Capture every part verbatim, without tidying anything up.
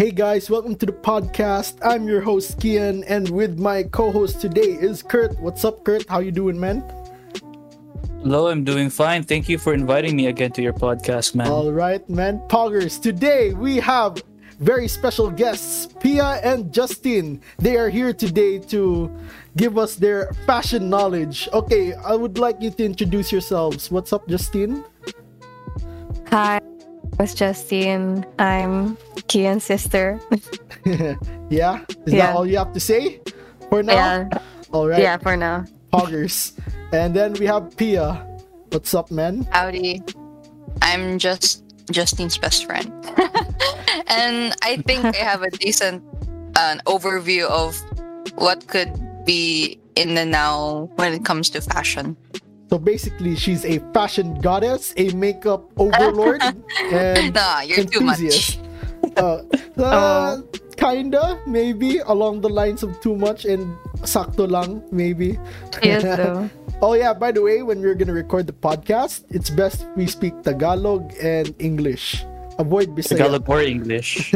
Hey guys, welcome to the podcast. I'm your host Kian, and with my co-host today is Kurt. What's up, Kurt? How you doing, man? Hello, I'm doing fine. Thank you for inviting me again to your podcast, man. All right, man. Poggers, today we have very special guests, Pia and Justine. They are here today to give us their fashion knowledge. Okay, I would like you to introduce yourselves. What's up, Justine? Hi. It's Justine. I'm Kian's sister. yeah? Is yeah. that all you have to say? For now? Yeah. Alright. Yeah, for now. Poggers. And then we have Pia. What's up, man? Howdy. I'm just Justine's best friend. And I think I have a decent uh, overview of what could be in the now when it comes to fashion. So basically, she's a fashion goddess, a makeup overlord, and nah, you're enthusiast. Too much. uh, uh, kinda, maybe, along the lines of too much and sakto lang, maybe. Yes, though. Oh yeah, by the way, when we're gonna record the podcast, it's best we speak Tagalog and English. Avoid Bisaya. Tagalog or English.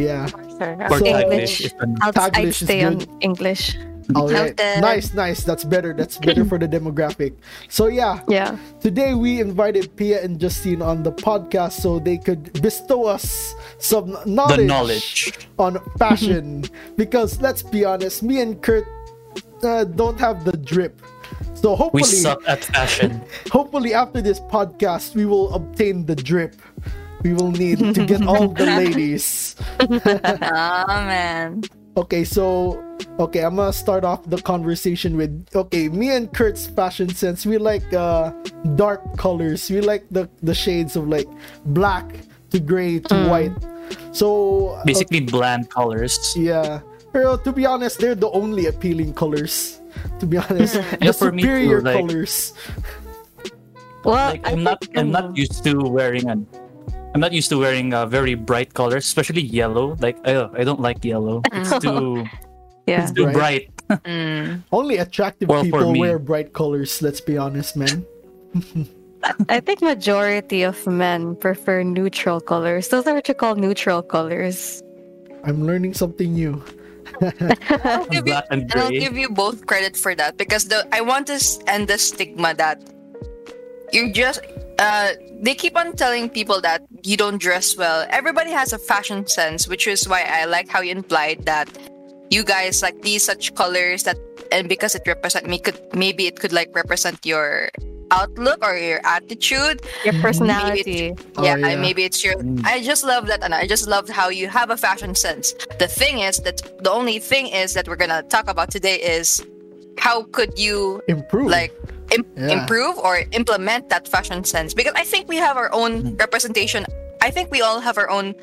Yeah. Sure. Or so, Taglish. I'd stay on English. All right. Nice, nice. That's better. That's better for the demographic. So yeah, yeah. Today we invited Pia and Justine on the podcast so they could bestow us some knowledge, knowledge. on fashion. Because let's be honest, me and Kurt uh, don't have the drip. So hopefully, we suck at fashion. Hopefully, after this podcast, we will obtain the drip. We will need to get all the ladies. Oh man. Okay, so, okay, I'm gonna start off the conversation with, okay, me and Kurt's fashion sense, we like uh, dark colors. We like the, the shades of, like, black to gray to mm. white. So... Basically okay, bland colors. Yeah. Pero to be honest, they're the only appealing colors. To be honest. Yeah, the for superior me too, like, colors. Well, like, I'm, not, I'm not used to wearing an... I'm not used to wearing uh, very bright colors, especially yellow. Like, uh, I don't like yellow. It's too, yeah. it's too bright. bright. Mm. Only attractive well, people wear bright colors, let's be honest, man. I think majority of men prefer neutral colors. Those are what you call neutral colors. I'm learning something new. I'll give you, and I'll give you both credit for that because the, I want to end the stigma that you just... Uh, they keep on telling people that you don't dress well. Everybody has a fashion sense, which is why I like how you implied that you guys like these such colors that, and because it represent me, could maybe it could like represent your outlook or your attitude, your personality. Maybe oh, yeah, yeah. Maybe it's your. I just love that, and I just love how you have a fashion sense. The thing is that the only thing is that we're gonna talk about today is how could you improve, like. Im- yeah. improve or implement that fashion sense, because I think we have our own representation. I think we all have our own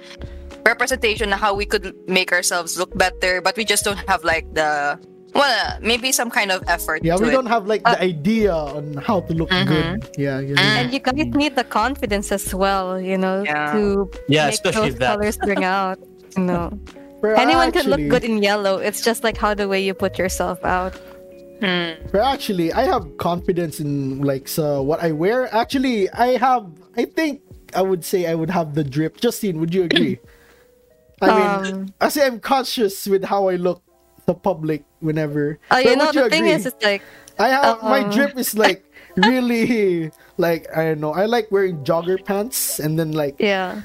representation of how we could make ourselves look better, but we just don't have like the well, maybe some kind of effort. Yeah, to we it. don't have like uh, the idea on how to look mm-hmm. good. Yeah, yeah, yeah, and you guys need the confidence as well, you know, yeah. to yeah, make those that. colors bring out. You know, Bro, anyone actually... can look good in yellow. It's just like how the way you put yourself out. Mm. But actually, I have confidence in like so what I wear. Actually, I have. I think I would say I would have the drip. Justine, would you agree? I um, mean, I say I'm conscious with how I look the public whenever. Oh, you but know the you thing agree? is, it's like I have uh-oh. my drip is like really like I don't know. I like wearing jogger pants and then like yeah.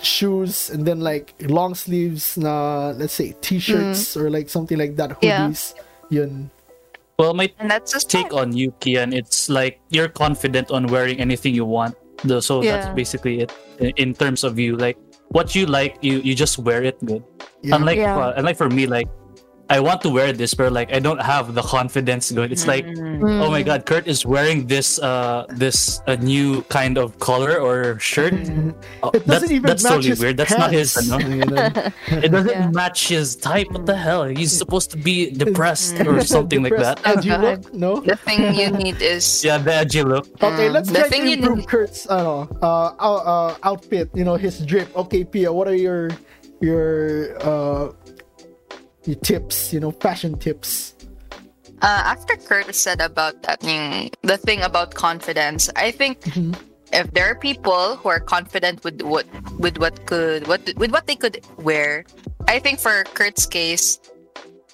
shoes and then like long sleeves. Nah, let's say t-shirts mm. or like something like that. Hoodies. Yeah. Yun. Well, my take on you, Kian, it's like you're confident on wearing anything you want. So yeah. that's basically it in terms of you. Like, what you like, you, you just wear it good. Yeah. Unlike, yeah. Uh, unlike for me, like, I want to wear this, but like, I don't have the confidence good. It's like, mm. oh my God, Kurt is wearing this uh, this a new kind of color or shirt. Mm. Oh, it doesn't that's, even that's match totally his weird. Pants. That's not his. It doesn't yeah. match his type. What the hell? He's supposed to be depressed or something depressed. like that. Edgy look? No. The thing you need is yeah, the edgy look. Okay, let's the try thing to improve need... Kurt's I don't know, uh, uh, uh, outfit. You know, his drip. Okay, Pia, what are your your uh? Your tips, you know, fashion tips. Uh, after Kurt said about that, the thing about confidence, I think mm-hmm. if there are people who are confident with what with what could what with what they could wear, I think for Kurt's case,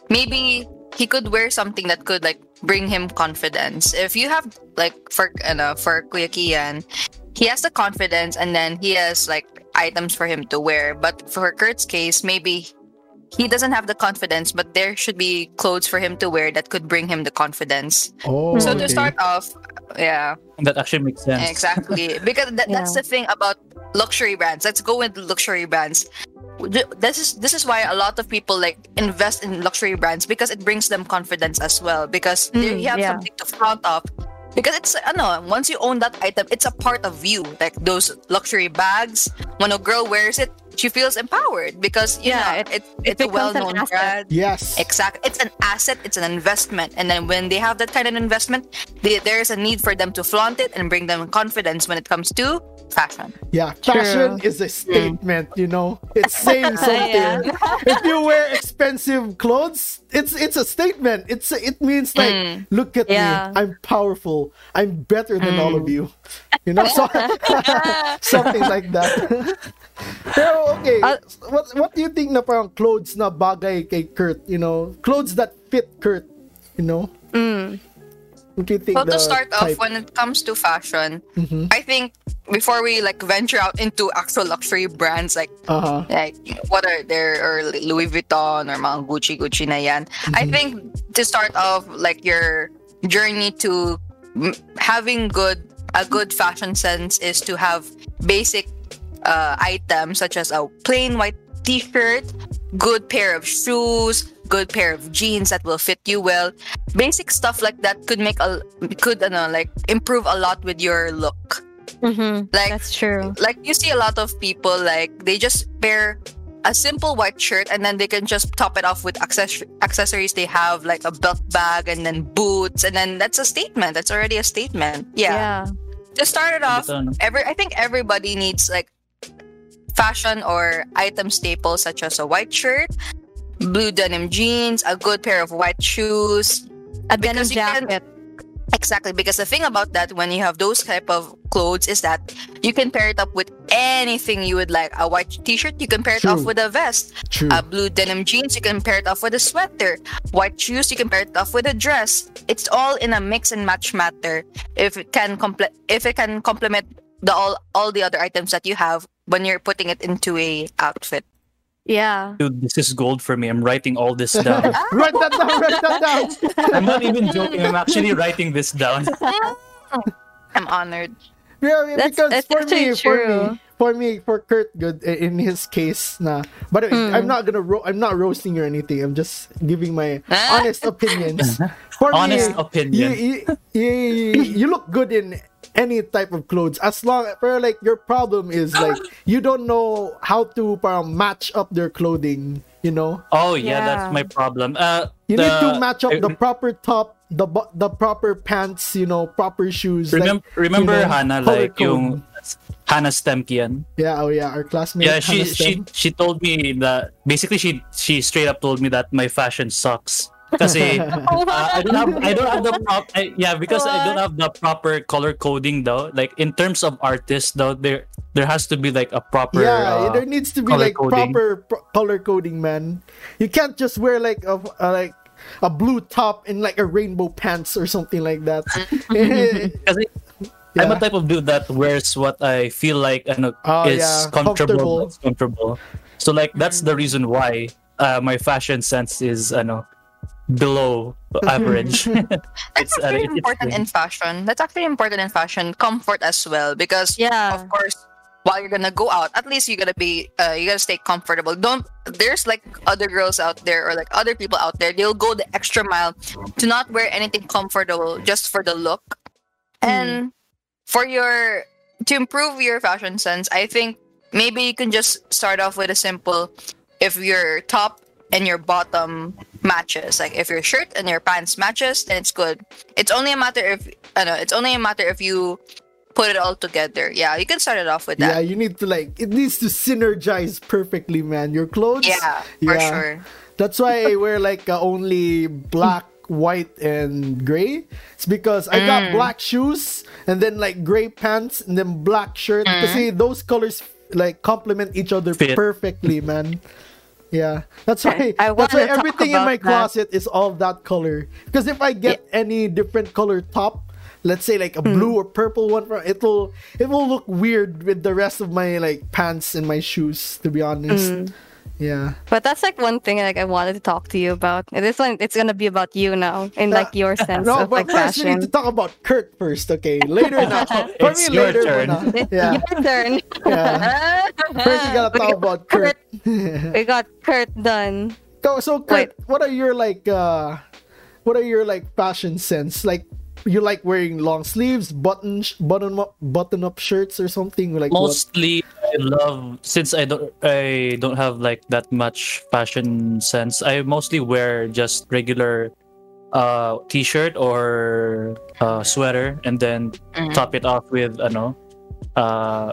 maybe he could wear something that could like bring him confidence. If you have like for you know, for Kuya Kian, he has the confidence and then he has like items for him to wear. But for Kurt's case, maybe he doesn't have the confidence, but there should be clothes for him to wear that could bring him the confidence. Oh, so okay. To start off, yeah. That actually makes sense. Exactly. Because that, yeah. that's the thing about luxury brands. Let's go with luxury brands. This is this is why a lot of people like invest in luxury brands because it brings them confidence as well. Because mm, they, you have yeah. something to front off. Because it's, I know, once you own that item, it's a part of you. Like those luxury bags, when a girl wears it, she feels empowered because you yeah, know it, it, it's it a well-known brand. Yes, exactly. It's an asset. It's an investment. And then when they have that kind of investment, they, there is a need for them to flaunt it and bring them confidence when it comes to fashion. Yeah, fashion True. Is a statement. Mm. You know, it's saying something. Yeah. If you wear expensive clothes, it's it's a statement. It's a, it means like, mm. look at yeah. me. I'm powerful. I'm better than mm. all of you. You know, so, something like that. Pero okay, uh, what what do you think na parang clothes na bagay kay Kurt, you know? Clothes that fit Kurt, you know? Mm. What do you think? So to start type? Off, when it comes to fashion, mm-hmm. I think before we like venture out into actual luxury brands like uh-huh. like what are there or Louis Vuitton or mga Gucci Gucci na yan, mm-hmm. I think to start off like your journey to having good a good fashion sense is to have basic Uh, items such as a plain white t-shirt, good pair of shoes, good pair of jeans that will fit you well. Basic stuff like that could make a could I know, like improve a lot with your look. Mm-hmm. Like that's true. Like you see a lot of people like they just pair a simple white shirt and then they can just top it off with access- accessories they have like a belt bag and then boots and then that's a statement. That's already a statement. Yeah. yeah. Just start it off. Every I think everybody needs like fashion or item staples such as a white shirt, blue denim jeans, a good pair of white shoes, a denim jacket. Can, exactly, because the thing about that when you have those type of clothes is that you can pair it up with anything you would like. A white t-shirt, you can pair it True. Off with a vest. True. A blue denim jeans, you can pair it off with a sweater. White shoes, you can pair it off with a dress. It's all in a mix and match matter. If it can compl- if it can complement the all all the other items that you have when you're putting it into a outfit. Yeah. Dude, this is gold for me. I'm writing all this down. Write that down, write that down. I'm not even joking. I'm actually writing this down. I'm honored. Yeah, that's, because that's for, me, for me, for me, for Kurt, good in his case, nah. But mm. I'm not gonna, ro- I'm not roasting or anything. I'm just giving my honest opinions. For honest me, opinion. You, you, you, you look good in any type of clothes, as long, but like your problem is like you don't know how to parang match up their clothing, you know. Oh yeah, yeah. That's my problem. Uh, you the, need to match up I, the proper top, the the proper pants, you know, proper shoes. Remember, like, remember you know, Hannah, like yung Hannah Stempian. Yeah, oh yeah, our classmate. Yeah, she she she told me that basically she she straight up told me that my fashion sucks. Kasi uh, I don't have I don't have the prop I, yeah because what? I don't have the proper color coding though, like in terms of artists though, there there has to be like a proper yeah uh, there needs to be like coding. proper pro- color coding, man. You can't just wear like a, a like a blue top and like a rainbow pants or something like that. Kasi, yeah. I'm a type of dude that wears what I feel like and oh, is yeah. comfortable comfortable. comfortable so like that's the reason why uh, my fashion sense is I know below average. That's actually uh, important in fashion. That's actually important in fashion. Comfort as well, because yeah. of course, while you're gonna go out, at least you gotta be, uh, you gotta stay comfortable. Don't. There's like other girls out there or like other people out there. They'll go the extra mile to not wear anything comfortable just for the look, mm. and for your to improve your fashion sense. I think maybe you can just start off with a simple. If your top and your bottom matches, like if your shirt and your pants matches, then it's good. It's only a matter if I know. It's only a matter if you put it all together. Yeah, you can start it off with that. Yeah, you need to like it needs to synergize perfectly, man. Your clothes. Yeah, yeah. For sure. That's why I wear like uh, only black white and gray. It's because I got mm. black shoes and then like gray pants and then black shirt. Mm. Kasi those colors like complement each other Fit. perfectly, man. Yeah, that's why. I that's why everything in my closet that. is all that color. Because if I get yeah. any different color top, let's say like a mm. blue or purple one, it'll it will look weird with the rest of my like pants and my shoes. To be honest, mm. yeah. But that's like one thing like I wanted to talk to you about. This one, it's gonna be about you now in uh, like your sense no, of like fashion. No, but first we need to talk about Kurt first, okay? Later na. For me, later turn. na. Yeah. Your turn. Yeah. First, we gotta talk about Kurt. Kurt. We got Kurt done. So, so Kurt, Wait. what are your like, uh, what are your like fashion sense? Like, you like wearing long sleeves, button, button up, button up shirts or something like. Mostly, what? I love since I don't, I don't have like that much fashion sense. I mostly wear just regular, uh, t-shirt or uh, sweater, and then mm-hmm. top it off with, I know, uh,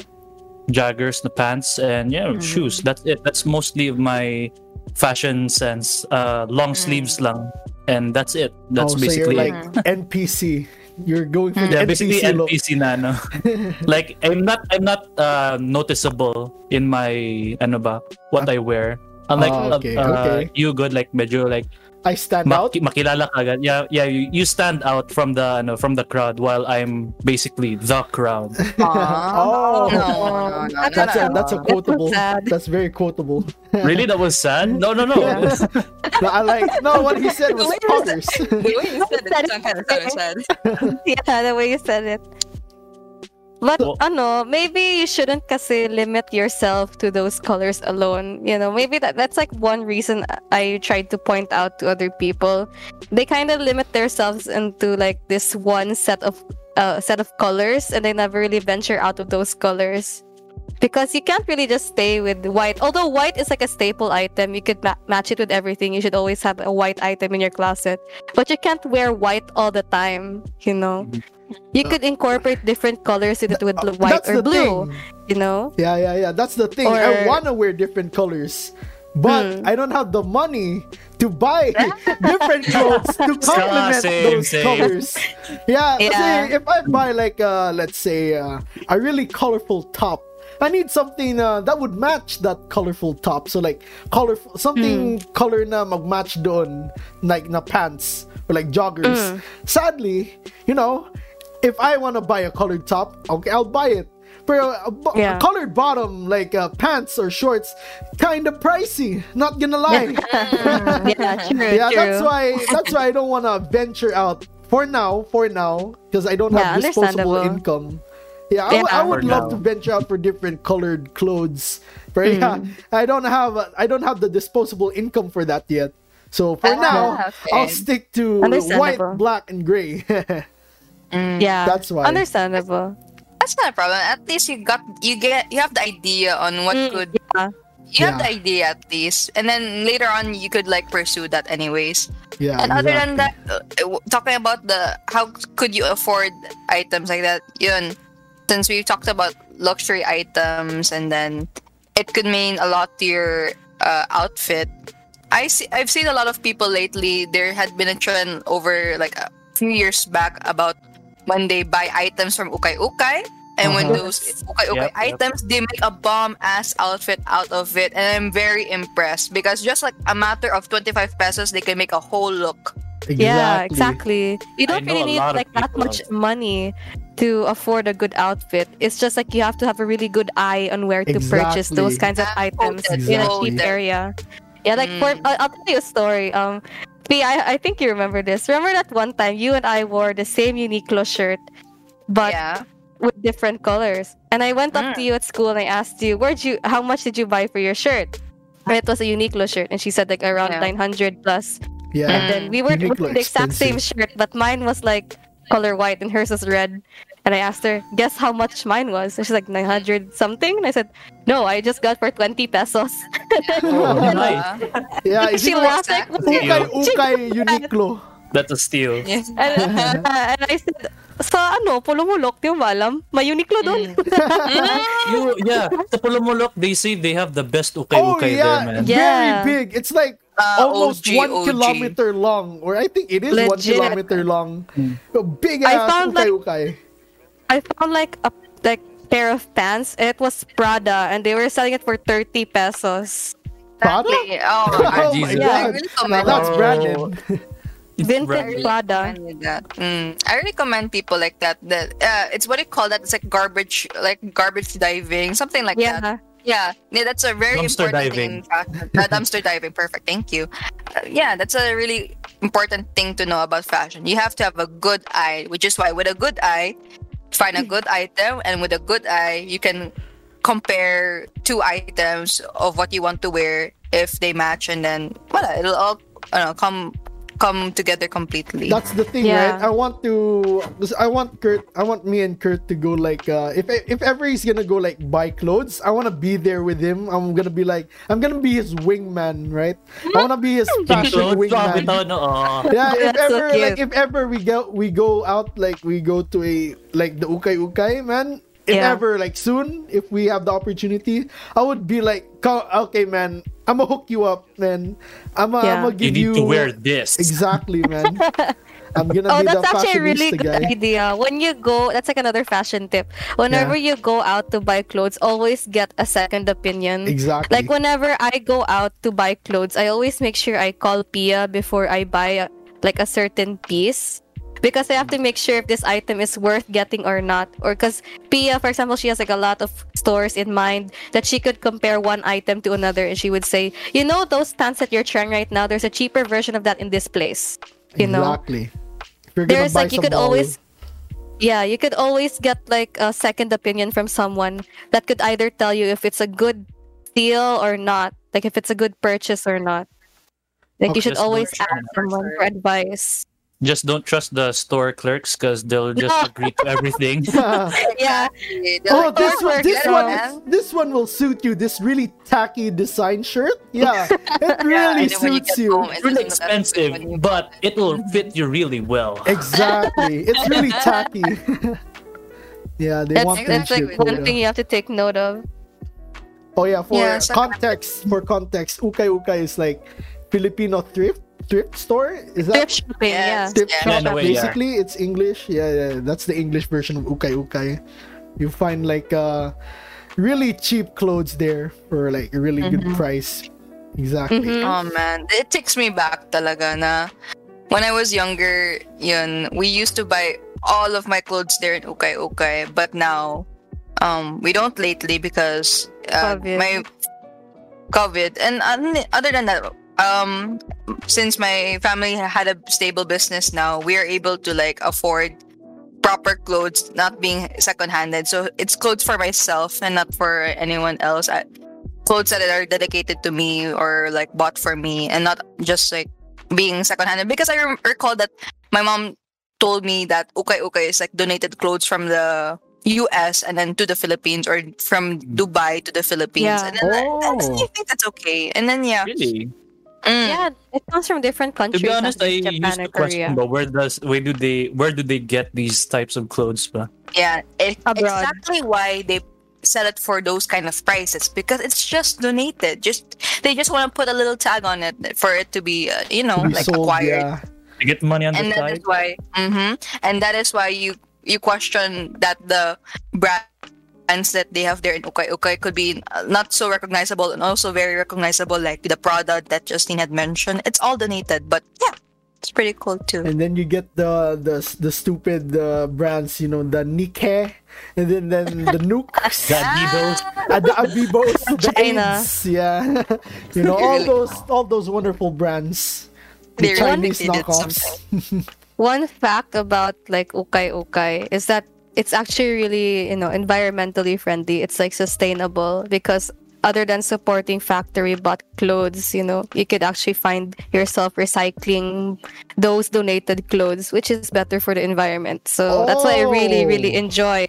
joggers, the pants, and yeah, mm-hmm. shoes. That's it. That's mostly my fashion sense. Uh, long mm-hmm. sleeves lang. And that's it. That's oh, basically so you're like it. N P C. You're going for yeah, the basically N P C na no. Like I'm not I'm not uh, noticeable in my ano ba what uh, I wear. Unlike uh, okay, uh, okay. you good like medyo like I stand mak- out. Makilala ka agad. Yeah, yeah, you, you stand out from the ano from the crowd while I'm basically the crowd. Oh, no, no, no, no, that's no, a, no. that's a quotable. That that's very quotable. Really, that was sad. No, no, no. Yeah. Was... no I like no. What he said was poggers. The way you said it sounds kind of so sad. Yeah, the way you said it. But well, ano, maybe you shouldn't kasi limit yourself to those colors alone. You know, maybe that that's like one reason I tried to point out to other people. They kind of limit themselves into like this one set of uh, set of colors, and they never really venture out of those colors. Because you can't really just stay with white. Although white is like a staple item, you could ma- match it with everything. You should always have a white item in your closet. But you can't wear white all the time, you know. You could incorporate different colors with it with white or blue, thing. you know. Yeah, yeah, yeah. That's the thing. Or... I want to wear different colors. But mm. I don't have the money to buy different clothes to complement same, those same. colors. Yeah, yeah. If I buy like, uh, let's say, uh, a really colorful top, I need something uh, that would match that colorful top. So like colorful something mm. color na magmatch doon like na pants or like joggers. Mm. Sadly, you know, if I want to buy a colored top, okay, I'll buy it. But a, a, yeah. a colored bottom like uh, pants or shorts, kind of pricey. Not gonna lie. yeah, true, yeah true. that's why that's why I don't want to venture out for now. For now, because I don't yeah, have disposable income. Yeah, I, w- I would love to venture out for different colored clothes, but mm. yeah, I don't have I don't have the disposable income for that yet. So for uh, now, okay. I'll stick to white, black, and gray. mm. Yeah, that's why. Understandable. That's not a problem. At least you got you get you have the idea on what mm, could. Yeah. You yeah. have the idea at least, and then later on you could like pursue that anyways. Yeah. And other exactly. than that, uh, talking about the how could you afford items like that, yun. Since we've talked about luxury items and then it could mean a lot to your uh, outfit. I see, I've seen a lot of people lately, there had been a trend over like a few years back about when they buy items from Ukay-Ukay. And uh-huh. when those Ukay-Ukay yep, items, yep. they make a bomb-ass outfit out of it. And I'm very impressed because just like a matter of twenty-five pesos, they can make a whole look. Exactly. Yeah, exactly. You don't really need like that much money to afford a good outfit. It's just like you have to have a really good eye on where exactly. to purchase those kinds of items exactly. in a cheap area. Yeah, like mm. for I'll, I'll tell you a story. Um, Pia, I, I think you remember this. Remember that one time you and I wore the same Uniqlo shirt, but yeah. with different colors. And I went up mm. to you at school and I asked you, "Where'd you? How much did you buy for your shirt?" And it was a Uniqlo shirt, and she said like around yeah. nine hundred plus. Yeah. And then we were wearing the exact same shirt, but mine was like color white and hers was red. And I asked her, guess how much mine was? And she's like, nine hundred something? And I said, no, I just got for twenty pesos. Oh, nice. Yeah, she laughed like, Ukay-Ukay Uniqlo. That's a steal. Yes. And, uh, and I said, sa ano, Pulumulok, di mo alam? May Uniqlo doon. you, yeah, sa Pulumulok, they say they have the best Ukay-Ukay oh, yeah. there, man. Yeah. Very big. It's like uh, almost O G, one O G. Kilometer long. Or I think it is Legit. one kilometer long. Mm. Big ass Ukay-Ukay. Like, I found like a like pair of pants. It was Prada and they were selling it for thirty pesos. Prada? Exactly. Oh, oh my God. God. That's branded. Vintage Prada. Mm. I recommend people like that. That uh, it's what do you call that? It's like garbage, like garbage diving, something like yeah. that. Yeah, yeah. That's a very dumpster important diving. thing. Uh, dumpster diving. Perfect. Thank you. Uh, yeah, that's a really important thing to know about fashion. You have to have a good eye, which is why with a good eye, find a good item, and with a good eye, you can compare two items of what you want to wear if they match, and then well, it'll all uh, come. come together completely. That's the thing, yeah. right? I want to I want Kurt I want me and Kurt to go like uh, if if ever he's gonna go like buy clothes, I want to be there with him. I'm gonna be like I'm gonna be his wingman, right? I want to be his fashion wingman. Yeah, if ever so like if ever we go we go out like we go to a like the Ukay-Ukay, man. If yeah. ever like soon if we have the opportunity, I would be like, okay, man, I'm gonna hook you up, man. I'm gonna yeah. give you. You need to wear this. Exactly, man. I'm gonna oh, be the fashionista guy. Oh, that's actually a really good guy. idea. When you go, that's like another fashion tip. Whenever yeah. you go out to buy clothes, always get a second opinion. Exactly. Like whenever I go out to buy clothes, I always make sure I call Pia before I buy like a certain piece. Because I have to make sure if this item is worth getting or not. Or because Pia, for example, she has like a lot of stores in mind that she could compare one item to another. And she would say, you know, those pants that you're trying right now, there's a cheaper version of that in this place. You exactly. know? There's like, you could always... Yeah, you could always get like a second opinion from someone that could either tell you if it's a good deal or not. Like if it's a good purchase or not. Like oh, you should always ask someone for advice. Just don't trust the store clerks because they'll just no. agree to everything. Yeah. yeah. Oh, this one, this one, is, this one will suit you. This really tacky design shirt. Yeah, it really yeah, suits you. Home, it's really expensive, but it will fit you really well. Exactly. It's really tacky. yeah, they that's, want that's like shit, one yeah. thing you have to take note of. Oh yeah, for yeah, context, for context, Ukay-Ukay is like Filipino thrift. Thrift store? Is that? Thrift shopping, yeah. Thrift yeah. shop, way, basically, yeah. it's English. Yeah, yeah, that's the English version of Ukay-Ukay. You find like uh, really cheap clothes there for like a really mm-hmm. good price. Exactly. Mm-hmm. Oh man, it takes me back talaga na. When I was younger, yun, we used to buy all of my clothes there in Ukay-Ukay. But now, um, we don't lately because uh, COVID. my COVID. And uh, other than that, Um, since my family had a stable business now, we are able to like afford proper clothes, not being second-handed. So it's clothes for myself and not for anyone else. I, clothes that are dedicated to me or like bought for me, and not just like being second-handed. Because I re- recall that my mom told me that Ukay-Ukay is like donated clothes from the U S and then to the Philippines, or from Dubai to the Philippines. Yeah. And then oh. I, I think that's okay. And then yeah. Really? Mm. Yeah, it comes from different countries. To be honest, I Japan used to question, but where does where do they where do they get these types of clothes? But yeah, it's exactly why they sell it for those kind of prices, because it's just donated. Just they just want to put a little tag on it for it to be, uh, you know, be like sold, acquired. Yeah. They get money on and the side. And that is why, mm-hmm, and that is why you you question that the brand. That they have there in Ukay-Ukay could be not so recognizable, and also very recognizable, like the Prada that Justine had mentioned. It's all donated, but yeah, it's pretty cool too. And then you get the the the stupid uh, brands, you know, the Nike, and then then the Nukes, the Abibos, uh, the Abibos, the Aids, yeah, you know, all those all those wonderful brands, the they Chinese really knockoffs. One fact about like Ukay-Ukay is that it's actually really, you know, environmentally friendly. It's like sustainable, because other than supporting factory bought clothes, you know, you could actually find yourself recycling those donated clothes, which is better for the environment. So oh. that's why I really, really enjoy,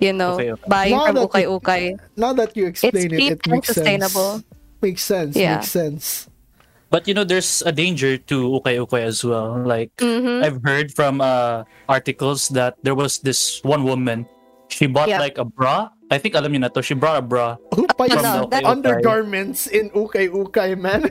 you know, okay, okay. buying now from Ukay-Ukay. Now that you explain it's it, it makes sense. It's sustainable. Makes sense. Yeah. Makes sense. But you know, there's a danger to Ukay-Ukay as well. Like, mm-hmm. I've heard from uh, articles that there was this one woman. She bought yeah. like a bra. I think alam niyo na to. She brought a bra. Who buys no, that undergarments in Ukay-Ukay, man?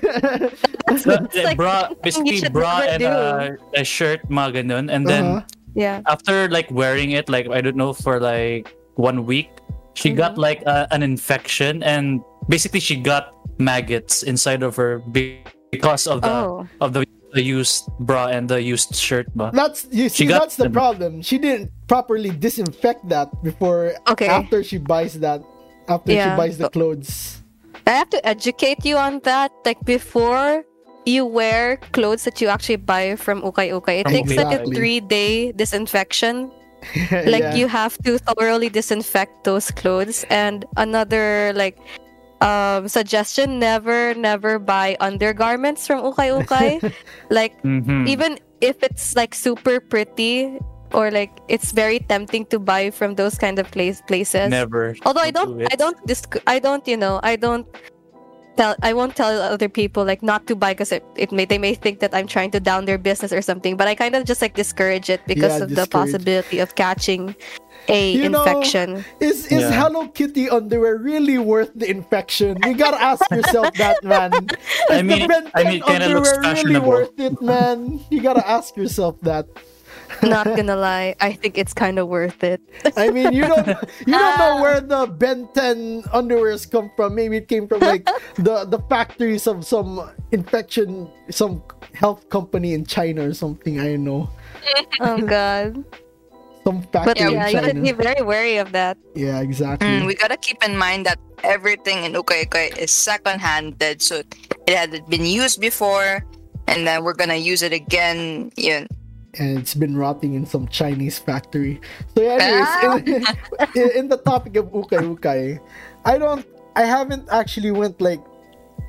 That's so, like, bra, basically bra and a, a shirt, mga ganun. And then, uh-huh. yeah. after like wearing it, like I don't know, for like one week, she mm-hmm. got like a, an infection, and basically she got maggots inside of her. Big Because of the oh. of the, the used bra and the used shirt, ba? That's you see. That's the them. problem. She didn't properly disinfect that before. Okay. After she buys that, after yeah. she buys the clothes. I have to educate you on that. Like before you wear clothes that you actually buy from Ukay-Ukay, it from takes exactly. like a three-day disinfection. Like yeah. you have to thoroughly disinfect those clothes. And another like. Um, suggestion, never, never buy undergarments from Ukay-Ukay. Like, mm-hmm. even if it's like super pretty or like it's very tempting to buy from those kind of place- places. Never. Although I don't, do I don't, disc- I don't, you know, I don't tell, I won't tell other people like not to buy because it, it may, they may think that I'm trying to down their business or something. But I kind of just like discourage it because yeah, of discourage. the possibility of catching a you infection. Know, is is yeah. Hello Kitty underwear really worth the infection? You gotta ask yourself that, man. Is I mean, the I mean, underwear looks really worth it, man? You gotta ask yourself that. Not gonna lie, I think it's kind of worth it. I mean, you don't you don't know where the Ben ten underwears come from. Maybe it came from like the, the factories of some infection, some health company in China or something. I don't know. Oh God. But yeah, you should be very wary of that. Yeah, exactly. Mm, we gotta keep in mind that everything in Ukay-Ukay is second-handed, so it had been used before, and then we're gonna use it again. Yeah. And it's been rotting in some Chinese factory. So, yeah, anyways, ah! in, in the topic of Ukay-Ukay, I don't, I haven't actually went like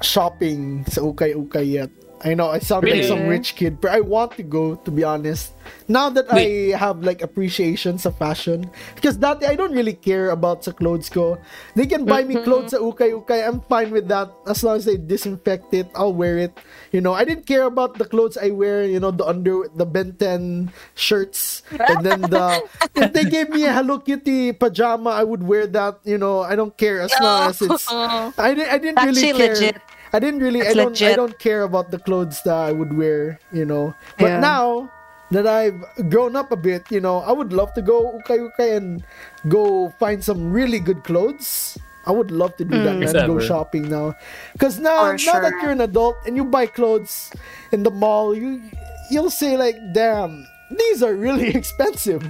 shopping sa Ukay-Ukay yet. I know, I sound really? like some rich kid, but I want to go, to be honest. Now that Wait. I have, like, appreciation sa fashion. Because dati, I don't really care about sa clothes ko. They can buy me clothes sa Ukay-Ukay. I'm fine with that. As long as they disinfect it, I'll wear it. You know, I didn't care about the clothes I wear, you know, the under, the Ben ten shirts. And then the... if they gave me a Hello Kitty pajama, I would wear that. You know, I don't care as long as it's... I, di- I didn't That's really care. Legit. I didn't really, That's I don't, legit. I don't care about the clothes that I would wear, you know. But yeah. now that I've grown up a bit, you know, I would love to go Ukay-Ukay and go find some really good clothes. I would love to do mm. that and exactly. go shopping now. Because now, sure. now that you're an adult and you buy clothes in the mall, you you'll say like, damn, these are really expensive.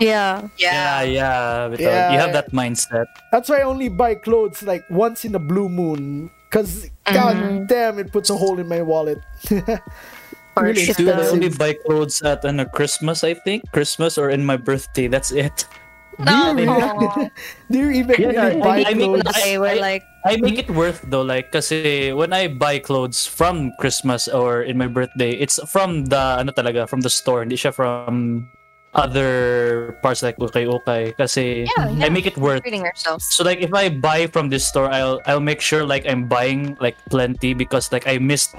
yeah. Yeah, yeah, yeah. You have that mindset. That's why I only buy clothes like once in a blue moon. Because, mm-hmm. god damn, it puts a hole in my wallet. Really expensive. Dude, I only buy clothes at on a Christmas, I think. Christmas or in my birthday. That's it. No. Do you even, do you even yeah, really I, buy I, clothes? I make, I, I, like... I make it worth, though. Like, kasi when I buy clothes from Christmas or in my birthday, it's from the, ano talaga, from the store. Hindi siya from... other parts like Ukay-Ukay kasi yeah, yeah. I make it worth so like if I buy from this store I'll I'll make sure like I'm buying like plenty because like I missed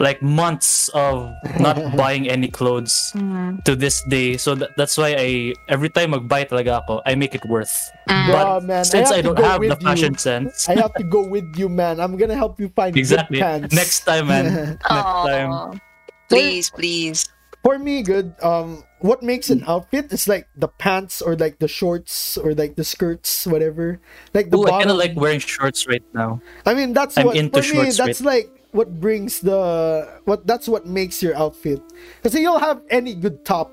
like months of not buying any clothes mm. to this day so th- that's why I every time magbuy talaga ako I make it worth mm. but oh, man. since I, have I don't have the fashion you. sense I have to go with you man I'm gonna help you find exactly good pants. Next time man next Aww. time please please for me good um what makes an outfit is like the pants or like the shorts or like the skirts, whatever. Like the Ooh, bottom. I kind of like wearing shorts right now. I mean, that's I'm what into for me. That's right. like what brings the what. That's what makes your outfit. Because you'll have any good top,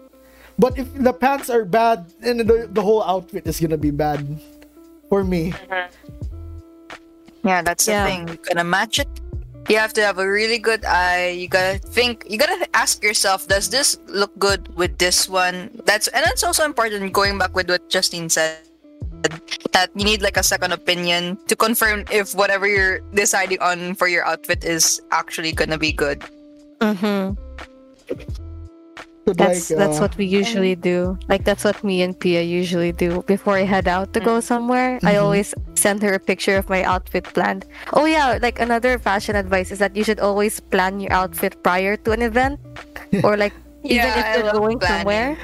but if the pants are bad, then the, the whole outfit is gonna be bad. For me. Yeah, that's yeah. the thing. You gotta match it. You have to have a really good eye. You gotta think. You gotta ask yourself, does this look good with this one? That's and that's also important. Going back with what Justine said, that you need like a second opinion to confirm if whatever you're deciding on for your outfit is actually gonna be good. Mm-hmm. That's like, uh, that's what we usually do. Like that's what me and Pia usually do before I head out to go somewhere. Mm-hmm. I always send her a picture of my outfit planned. Oh yeah, like another fashion advice is that you should always plan your outfit prior to an event, or like even yeah, if you're going planning. somewhere.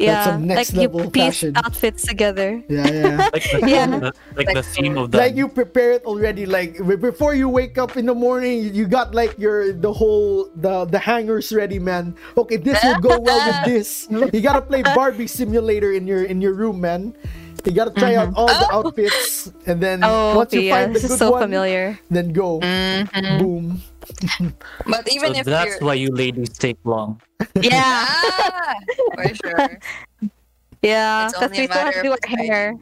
Yeah, that's next like level you piece fashion. outfits together. Yeah, yeah. Like the, yeah. The, like like the theme of that. Like you prepare it already. Like before you wake up in the morning, you got like your the whole the the hangers ready, man. Okay, this will go well with this. You gotta play Barbie Simulator in your in your room, man. You gotta try mm-hmm. out all the oh. outfits, and then oh, once you yeah. find the this good so one, familiar. then go, mm-hmm. boom. But even so if that's you're... why you ladies take long. Yeah, for sure. Yeah, because we still have to do our hair,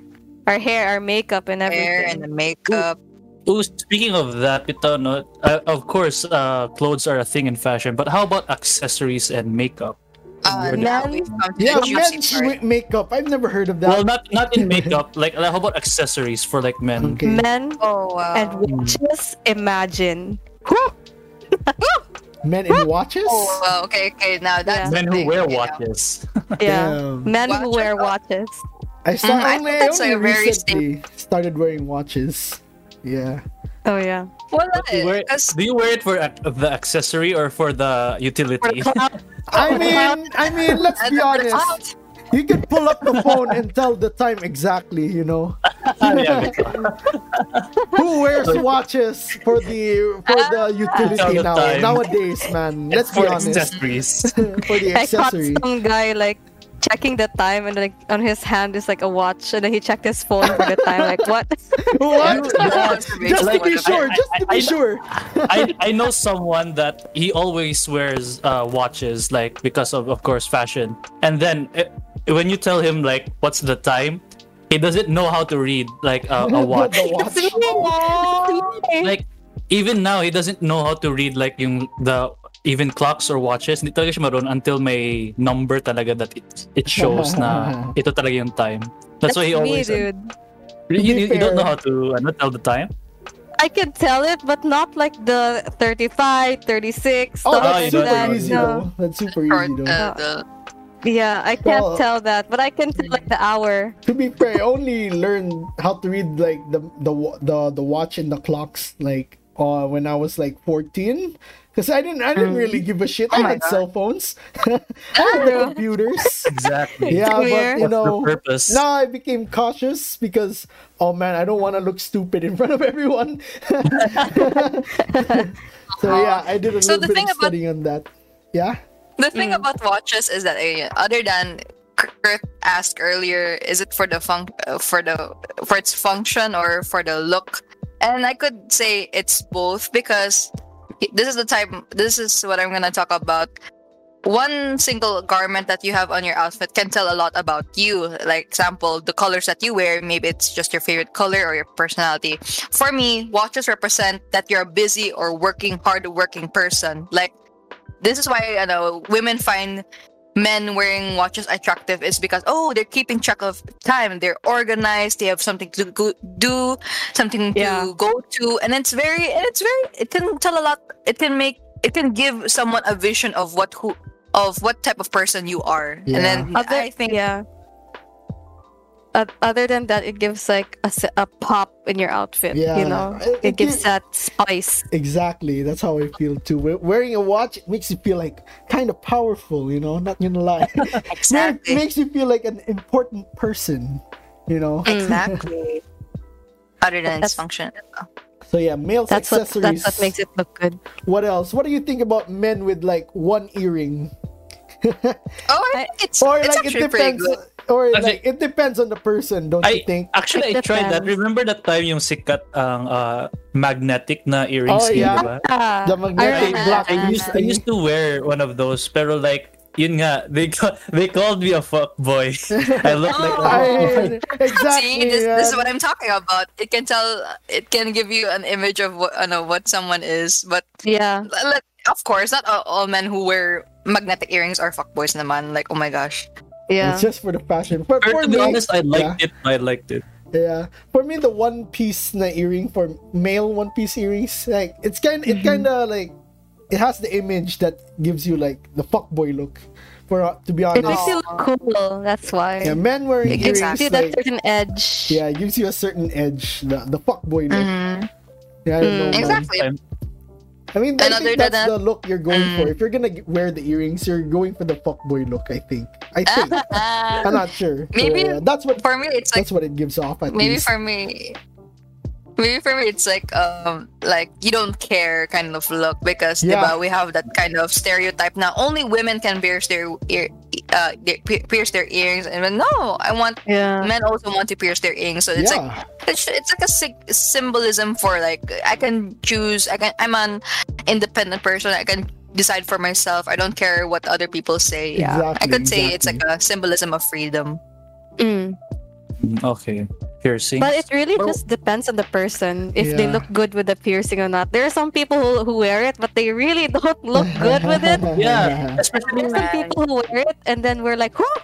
our hair, our makeup, and everything. Hair and the makeup. Ooh, ooh, speaking of that, ito, no, uh, of course, uh, clothes are a thing in fashion. But how about accessories and makeup? Uh, now we've come to yeah, men's makeup. I've never heard of that. Well, not not in makeup. Like, how about accessories for like men? Okay. Men oh, wow. and watches. Imagine. Men in watches? Oh, wow. okay, okay. Now that's yeah. men who wear watches. Yeah, men Watch who wear watches. I started mm, only, I that's only very recently st- started wearing watches. Yeah. Oh yeah. Well, do, you wear, do you wear it for the accessory or for the utility? For the I mean, I mean, let's be honest. You can pull up the phone and tell the time exactly, you know. Yeah, who wears watches for the for the utility now, nowadays, man? Let's be honest. Accessories. For the accessories. I caught some guy like checking the time, and like on his hand is like a watch, and then he checked his phone for the time. Like what? What? Just like, to be sure. I, I, just to be I, sure. I I know someone that he always wears uh, watches, like because of of course fashion, and then. It, when you tell him like what's the time, he doesn't know how to read like uh, a watch. watch. Like even now he doesn't know how to read like yung the even clocks or watches. Hindi talaga siya maroon until may number talaga that it, it shows na ito talaga yung time. That's, That's why he always me, dude. You, you, you don't know how to uh, tell the time. I can tell it, but not like the thirty-five, thirty-six Oh, that's super that. easy no. though. That's super easy though. Uh, the- Yeah, I can't well, tell that, but I can tell like the hour. To be fair, I only learned how to read like the the the, the watch and the clocks like uh, when I was like fourteen, because I didn't I didn't really give a shit. Oh I had God. cell phones, I had the computers. Exactly. Yeah, but you know, now I became cautious because oh man, I don't want to look stupid in front of everyone. So yeah, I did a so little bit of studying about- on that. Yeah. The thing mm. about watches is that, uh, other than Kurt asked earlier, is it for the fun- for the for its function or for the look? And I could say it's both, because this is the type. This is what I'm gonna talk about. One single garment that you have on your outfit can tell a lot about you. Like example, the colors that you wear. Maybe it's just your favorite color or your personality. For me, watches represent that you're a busy or working, hard-working person. Like. This is why, you know, women find men wearing watches attractive. Is because, oh, they're keeping track of time. They're organized. They have something to go- do, something yeah. to go to, and it's very, and it's very. It can tell a lot. It can make. It can give someone a vision of what who, of what type of person you are. Yeah. And then other, I think, yeah. Uh, other than that, it gives like a, a pop in your outfit, yeah. you know? It, it gives it, that spice. Exactly. That's how I feel too. Wearing a watch, it makes you feel like kind of powerful, you know? Not gonna lie. Exactly. It makes you feel like an important person, you know? Exactly. Other than that's, its function. So yeah, male accessories. What, that's what makes it look good. What else? What do you think about men with like one earring? Oh, I think it's, or, it's like, actually it pretty good. Or actually, like it depends on the person, don't I, you think? Actually, I tried that. Remember that time yung sikat ang uh, magnetic na earrings? Oh yeah, diba? The magnetic I, black. I used, I used to wear one of those, pero like yun nga, they they called me a fuckboy. I look like a fuckboy. Exactly. See, this, this is what I'm talking about. It can tell, it can give you an image of what, I know, what someone is, but yeah, like, of course, not all, all men who wear magnetic earrings are fuckboys naman. Like, oh my gosh. Yeah. It's just for the fashion. But for to be me, honest, I liked yeah. it. I liked it. Yeah. For me, the one piece na earring for male one piece earrings, like it's kind, mm-hmm. it kind of like it has the image that gives you like the fuckboy look. For uh, to be honest, it makes you look cool. That's why. Yeah, men wearing it gives earrings, you that like, certain edge. Yeah, it gives you a certain edge. The the fuckboy look. Mm. Yeah, I don't mm, know, exactly. Man. I mean, I think that's that, the look you're going mm. for. If you're gonna wear the earrings, you're going for the fuckboy look. I think. I think. Uh, I'm not sure. Maybe so, uh, that's what for me. It's that's like, what it gives off. At maybe least. for me. Maybe for me, it's like um, like you don't care kind of look because yeah. diba, we have that kind of stereotype now. Only women can pierce their ear, uh, their, pierce their earrings, and no, I want yeah. men also want to pierce their earrings. So it's yeah. like it's, it's like a sy- symbolism for like I can choose. I can. I'm an independent person. I can decide for myself. I don't care what other people say. Yeah, exactly, I could exactly. say it's like a symbolism of freedom. Mm. Okay. Piercings. But it really well, just depends on the person if yeah. they look good with the piercing or not. There are some people who, who wear it, but they really don't look good with it. Yeah, especially yeah. some people who wear it, and then we're like, "Whoa,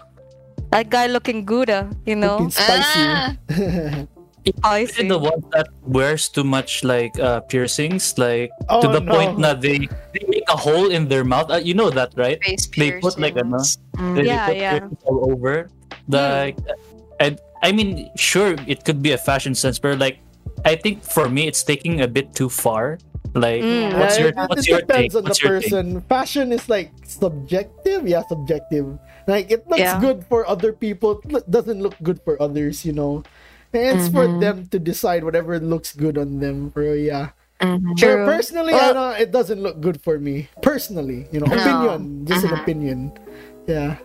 that guy looking Gouda," you know? Looking spicy. Ah. Especially the ones that wears too much like uh, piercings, like oh, to the no. point that they, they make a hole in their mouth. Uh, you know that, right? They put like a mm. they, yeah, they put yeah. piercings all over. Like, mm. and. I mean, sure, it could be a fashion sense, but like, I think for me, it's taking a bit too far. Like, mm, what's your, right? what's it your depends take? on what's the person. Take? Fashion is like subjective, yeah, subjective. Like, it looks yeah. good for other people, it doesn't look good for others, you know. And it's mm-hmm. for them to decide whatever looks good on them, bro. Yeah. Mm-hmm. Sure. Personally, well, I know it doesn't look good for me. Personally, you know, no. opinion, just uh-huh. an opinion. Yeah.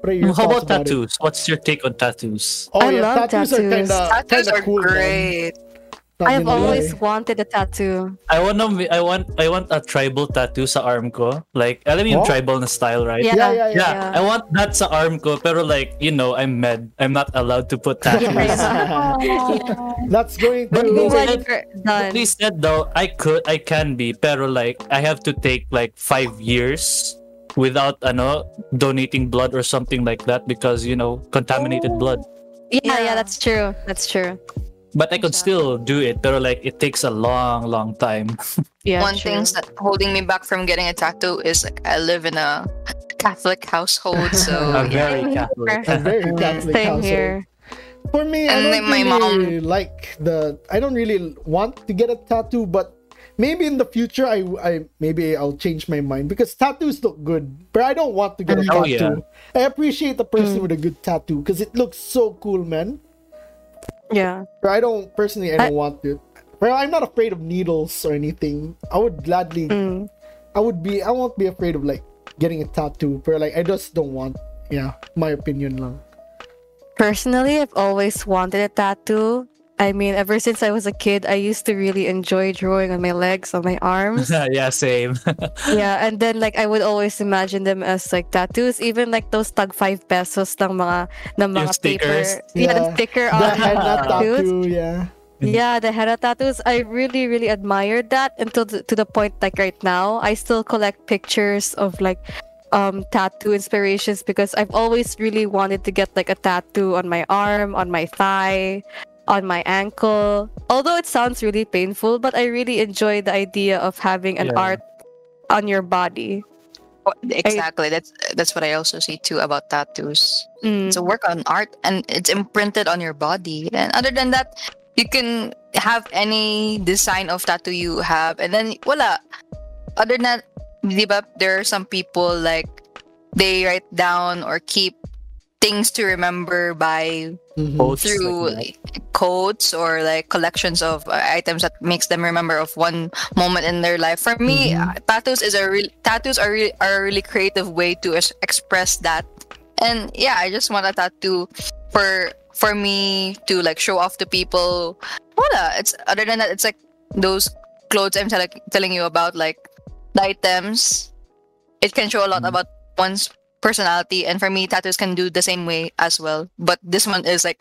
How about, about tattoos? It? What's your take on tattoos? Oh, I yeah, love tattoos. Tattoos are, kinda, tattoos kinda are cool, great. I have always way. wanted a tattoo. I want to, I want I want a tribal tattoo sa arm ko. Like, alam mo yung tribal na style, right? Yeah. Yeah, yeah, yeah, yeah. yeah, I want that sa arm ko, pero like, you know, I'm med. I'm not allowed to put tattoos. That's going to be done. Please said though, I could I can be, pero like I have to take like five years without ano donating blood or something like that because you know contaminated oh. blood. Yeah, yeah, that's true. That's true. But I could yeah. still do it, but like it takes a long, long time. Yeah. One true. thing that holding me back from getting a tattoo is like I live in a Catholic household, so a very Catholic, a very Catholic Same household. Here. For me, and I don't my really mom... like the. I don't really want to get a tattoo, but. Maybe in the future, I, I maybe I'll change my mind because tattoos look good, but I don't want to get a oh, tattoo. Yeah. I appreciate the person mm. with a good tattoo because it looks so cool, man. Yeah. But I don't personally. I don't I... want it. But I'm not afraid of needles or anything. I would gladly. Mm. I would be. I won't be afraid of like getting a tattoo, but like I just don't want. Yeah, my opinion, lang. Personally, I've always wanted a tattoo. I mean, ever since I was a kid, I used to really enjoy drawing on my legs, on my arms. Yeah, same. Yeah, and then like I would always imagine them as like tattoos, even like those tag five pesos ng mga ng mga paper. Yeah, the sticker on the henna tattoo. Yeah. Yeah, the henna tattoos. I really, really admired that until th- to the point like right now, I still collect pictures of like. Um, tattoo inspirations because I've always really wanted to get like a tattoo on my arm, on my thigh, on my ankle. Although it sounds really painful, but I really enjoy the idea of having an yeah. art on your body. Exactly. I, that's that's what I also see too about tattoos. Mm. So work on art and it's imprinted on your body. And other than that, you can have any design of tattoo you have, and then wala. Other than that, diba, there are some people like they write down or keep things to remember by mm-hmm. through like, quotes or like collections of uh, items that makes them remember of one moment in their life. For me, mm-hmm. uh, tattoos is a real tattoos are re- are a really creative way to es- express that. And yeah, I just want a tattoo for for me to like show off to people. Voila, it's other than that, it's like those clothes I'm t- telling you about, like. Items, it can show a lot mm-hmm. about one's personality, and for me, tattoos can do the same way as well. But this one is like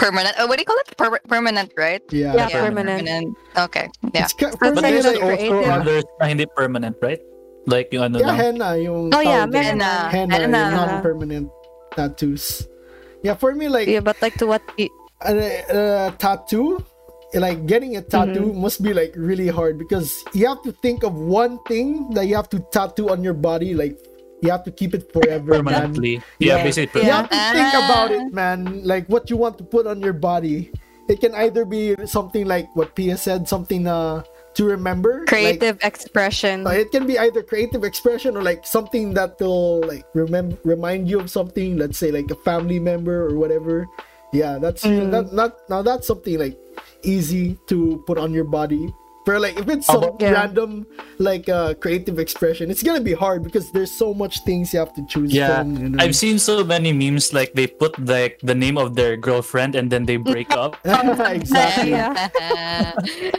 permanent. Oh, what do you call it? Per- permanent, right? Yeah, yeah, yeah permanent. permanent. Okay, yeah. It's ca- but there's also others na hindi permanent, right? Like yung ano? Yeah, henna yung. Oh yeah, henna. Henna, non-permanent tattoos. Yeah, for me, like. Yeah, but like to what? A uh, uh, tattoo. like getting a tattoo mm-hmm. must be like really hard, because you have to think of one thing that you have to tattoo on your body, like you have to keep it forever, permanently. Man. Yeah, yeah, basically. You have to think about it, man. Like what you want to put on your body. It can either be something like what Pia said, something uh, to remember, creative like, expression. Uh, it can be either creative expression or like something that will like remem- remind you of something. Let's say like a family member or whatever. Yeah, that's mm. that. Not now. That's something like easy to put on your body. But like if it's some yeah. random like uh, creative expression, it's gonna be hard because there's so much things you have to choose yeah. from. You know? I've seen so many memes like they put like the name of their girlfriend and then they break up. Exactly. Yeah.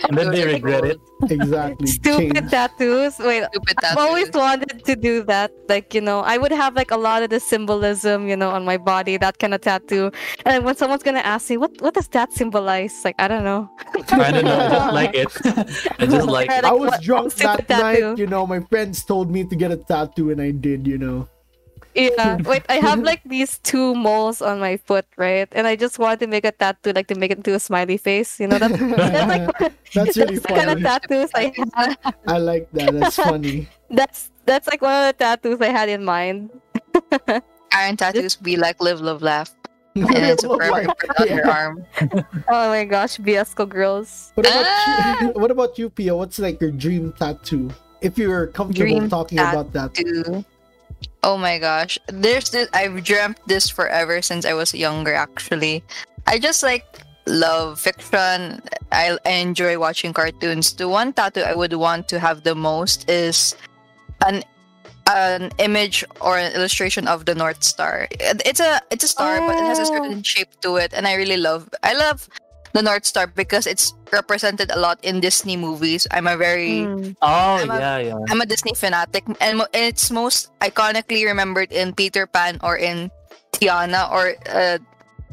And then they regret it. Exactly. Stupid Change. tattoos. Wait, Stupid tattoos. I've always wanted to do that. Like, you know, I would have like a lot of the symbolism, you know, on my body, that kind of tattoo. And when someone's gonna ask me, what what does that symbolize? Like, I don't know. I don't know. I just like it. I just like I was what, drunk that tattoo. night, you know, my friends told me to get a tattoo and I did, you know. Yeah, wait, I have like these two moles on my foot, right? And I just wanted to make a tattoo, like to make it into a smiley face, you know. That, that's like that's really that's funny. The kind of tattoos I have. I like that. That's funny. that's that's like one of the tattoos I had in mind. Iron tattoos be like live, love, laugh. And it's forever on your arm. Oh my gosh, Biasco girls. What about ah! you? What about you, Pia? What's like your dream tattoo? If you're comfortable dream talking tattoo. about that. Oh my gosh, there's this. I've dreamt this forever since I was younger. Actually, I just like love fiction. I, I enjoy watching cartoons. The one tattoo I would want to have the most is an. an image or an illustration of the North Star. It's a it's a star, oh. but it has a certain shape to it, and I really love I love the North Star because it's represented a lot in Disney movies. I'm a very mm. oh I'm yeah a, yeah I'm a Disney fanatic, and it's most iconically remembered in Peter Pan or in Tiana or uh,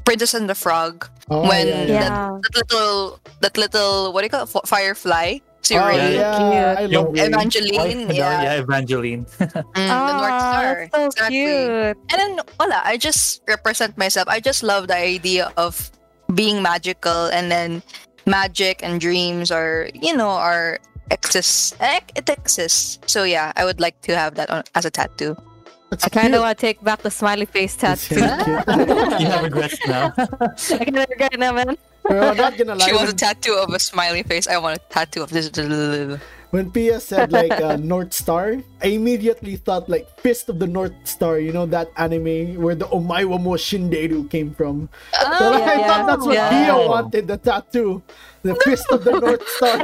Princess and the Frog oh, when yeah, yeah. That, that little that little what do you call it? Firefly. Oh, yeah. I love Evangeline. Yeah. yeah, Evangeline. mm, oh, the North Star. So exactly. Cute. And then, wala, I just represent myself. I just love the idea of being magical, and then magic and dreams are, you know, are exist. It exists. So yeah, I would like to have that on, as a tattoo. That's I kind of want to take back the smiley face tattoo. You have regrets now. I kind of regret now, man. Well, I'm not gonna lie. She wants a tattoo of a smiley face. I want a tattoo of this. When Pia said like uh, North Star, I immediately thought like Fist of the North Star. You know that anime where the Omaiwa mo Shinderu came from. Oh, so yeah, I yeah. thought that's what yeah. Pia wanted, the tattoo, the no. Fist of the North Star.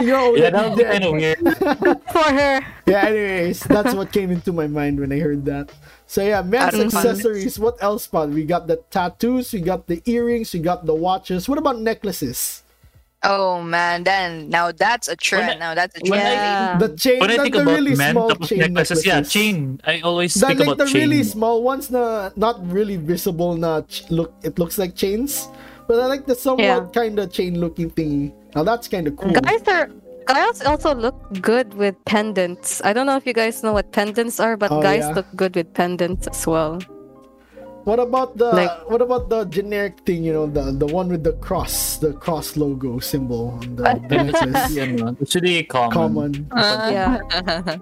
Yo, yeah, that was kind of weird for her. Yeah. Anyways, that's what came into my mind when I heard that. So yeah, men's accessories. What else, Pal? We got the tattoos, we got the earrings, we got the watches. What about necklaces? Oh man, then now that's a trend. I, now that's a trend. Yeah. I, the chain, when I think about really men, small chain necklaces, necklaces. Yeah, chain. I always that, think like, about the chain. The really small ones, na not really visible. Na ch- look, it looks like chains, but I like the somewhat yeah. kind of chain-looking thingy. Now that's kind of cool. Guys are. Guys also look good with pendants. I don't know if you guys know what pendants are, but oh, guys yeah. look good with pendants as well. What about the like, what about the generic thing? You know, the, the one with the cross, the cross logo symbol on the, the necklace. Yeah, it's really common. Common. Uh, yeah.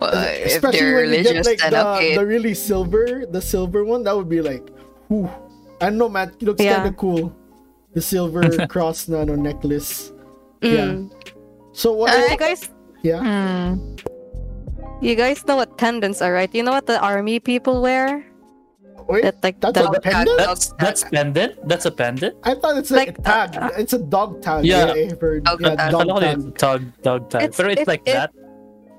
Well, especially if when you get like the, okay. the really silver, the silver one, that would be like, whew. I don't know, man. It looks yeah. kind of cool. The silver cross nano necklace. Mm. Yeah. So what uh, you guys yeah hmm. you guys know what pendants are, right? You know what the army people wear? Wait, that, like, that's dog, a pendant? That's, that's pendant? That's a pendant? I thought it's like, like a tag. Uh, it's a dog tag. Yeah, yeah, for, dog, yeah tag. dog tag. Dog, dog tag. It's, but it's it, like it, that.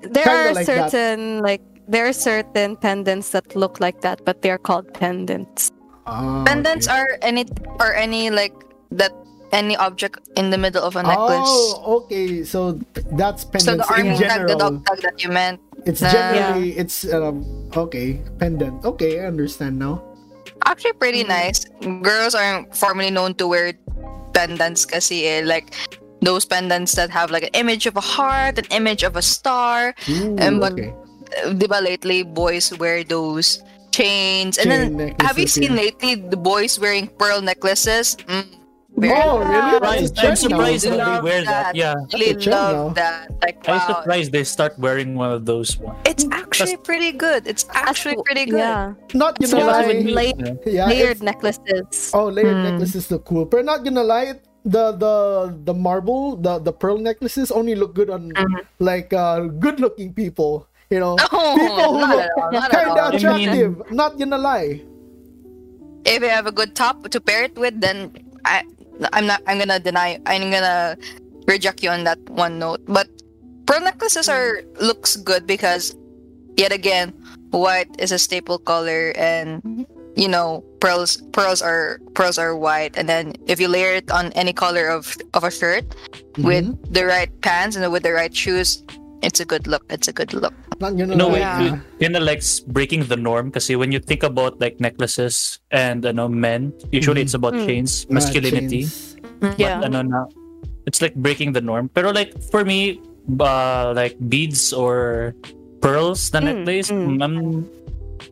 There kinda are like certain that. like there are certain pendants that look like that, but they are called pendants. Oh, pendants okay. are any or any like that. Any object in the middle of a necklace. Oh, okay. So that's pendants. So the army tag, the dog tag that you meant. It's uh, generally, yeah. it's um, okay, pendant. Okay, I understand now. Actually, pretty nice. Girls aren't formally known to wear pendants, kasi eh, like those pendants that have like an image of a heart, an image of a star. Ooh, and but, okay. diba lately boys wear those chains, Chain and then necklaces, have you seen yeah. lately the boys wearing pearl necklaces? Mm. Oh, really? Right. I'm surprised that they wear that. that. Yeah. Really love that. Like, wow. I'm surprised they start wearing one of those ones. It's actually pretty good. It's actually pretty good. Yeah. Not gonna lie. Layered, yeah, layered necklaces. Oh, layered mm. necklaces look cool. But not gonna lie, the the the marble, the the pearl necklaces only look good on mm-hmm. like uh, good-looking people. You know, oh, people who look kind of attractive. I mean, not gonna lie. If you have a good top to pair it with, then I, I'm not. I'm gonna deny. I'm gonna reject you on that one note. But pearl necklaces are looks good because, yet again, white is a staple color, and you know pearls. Pearls are pearls are white, and then if you layer it on any color of of a shirt mm-hmm. with the right pants and with the right shoes, it's a good look. It's a good look. Not gonna no, wait, yeah. you know, like breaking the norm. Because when you think about like necklaces and you know, men, usually mm-hmm. it's about mm-hmm. chains, masculinity. Right, chains. But yeah. you know, it's like breaking the norm. Pero like for me, uh, like beads or pearls, the mm-hmm. necklace, mm-hmm. um,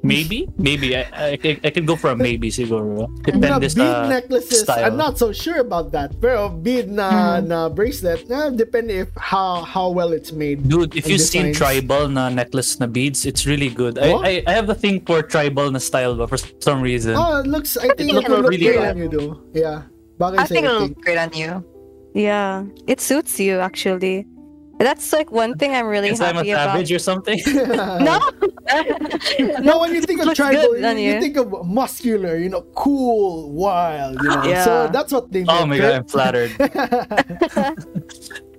maybe, maybe I, I, I, I can go for a maybe, siguro. Depends on uh, necklaces. Style. I'm not so sure about that. Pero bead na mm-hmm. na bracelet, nah, depend if how how well it's made. Dude, if you've seen tribal na necklace na beads, it's really good. Oh? I, I I have a thing for tribal na style, but for some reason. Oh, it looks. I think it looks look really great on you, though. Yeah, I think it'll look great on you. Yeah, it suits you actually. That's like one thing I'm really happy about. I'm a savage about. Or something? no! no, when you think of tribal, you, you think of muscular, you know, cool, wild, you know. Yeah. So that's what they Oh meant, my God, right? I'm flattered.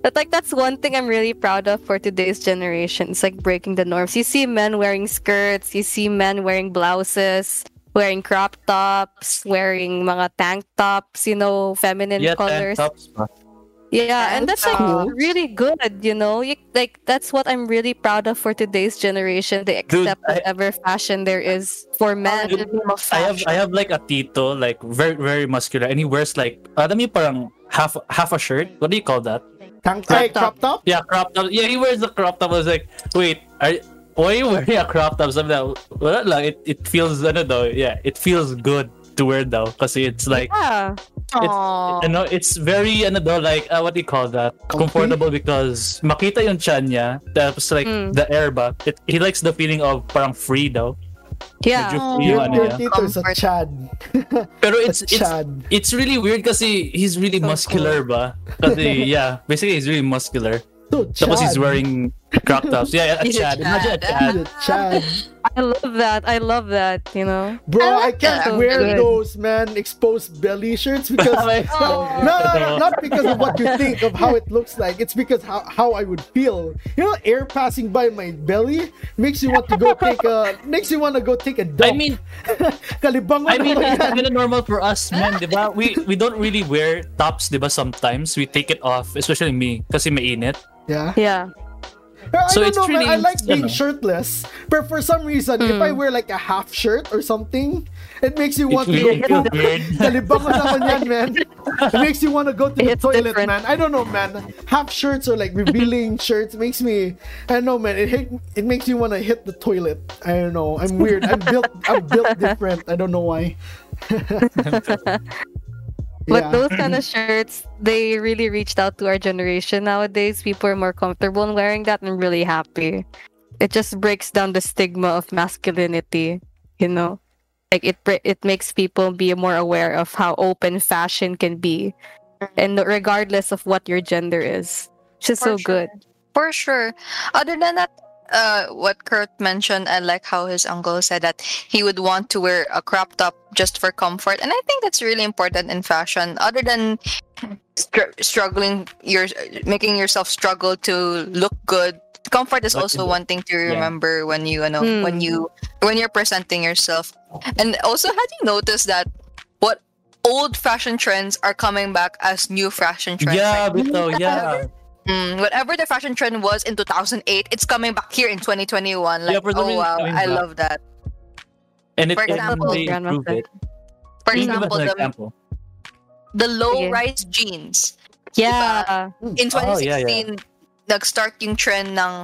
But like, that's one thing I'm really proud of for today's generation. It's like breaking the norms. You see men wearing skirts, you see men wearing blouses, wearing crop tops, wearing mga tank tops, you know, feminine yeah, colors. Yeah, tank tops. Yeah, and that's like cool. really good, you know. You, like that's what I'm really proud of for today's generation. They accept Dude, I, whatever fashion there is for men. I have I have like a tito, like very very muscular, and he wears like alam niyo parang half half a shirt. What do you call that? Tank top. Like, crop top. Yeah, crop top. Yeah, he wears the crop top. I was like, wait, are why are you wearing a crop top? Something like that. It it feels ano daw. Yeah, it feels good to wear daw because it's like. Yeah. It's, you know, it's very ano daw, like uh, what do you call that? Comfortable okay. because makita yung chan niya. That's like mm. the air ba. It, he likes the feeling of parang free daw. Yeah. Oh, free your your tito is a chad. Pero it's it's, chad. It's really weird kasi he's really so muscular cool. ba. Kasi yeah, basically he's really muscular. So tapos he's wearing crop tops. Yeah, a chad. Imagine a chad. A chad. I love that. I love that, you know. Bro, I, I can't so wear good. Those, man, exposed belly shirts because... oh. No, no, no, not because of what you think of how it looks like. It's because how, how I would feel. You know, air passing by my belly makes you want to go take a... Makes you want to go take a dump. I mean... Kalibango I mean, it's kind of normal for us, man, di ba? We, we don't really wear tops, di ba, sometimes. We take it off, especially me, kasi mainit. Yeah. Yeah. I so don't know, really man. I like being shirtless, but for some reason, mm. if I wear like a half shirt or something, it makes you want to go to It makes you want to go to the it's toilet, different. Man. I don't know, man. Half shirts or like revealing shirts makes me. I don't know, man. It hit, it makes you want to hit the toilet. I don't know. I'm weird. I'm built. I'm built different. I don't know why. But yeah. those kind of shirts, they really reached out to our generation nowadays. People are more comfortable in wearing that, and I'm really happy. It just breaks down the stigma of masculinity, you know? Like, it it makes people be more aware of how open fashion can be, and regardless of what your gender is. It's just so good. For sure. Other than that, uh, what Kurt mentioned, I like how his uncle said that he would want to wear a crop top just for comfort, and I think that's really important in fashion. Other than str- struggling, you're making yourself struggle to look good. Comfort is also one thing to remember yeah. when you, you know, hmm. when you when you're presenting yourself. And also, had you noticed that what old fashion trends are coming back as new fashion trends? Yeah, like, so, yeah. Mm, whatever the fashion trend was in two thousand eight, it's coming back here in twenty twenty-one. Like, yeah, oh wow, I back. Love that. And if for example, they improve it. For example, the, example? the low-rise yeah. jeans. Yeah. Diba? In twenty sixteen, oh, yeah, yeah. nag-start yung trend ng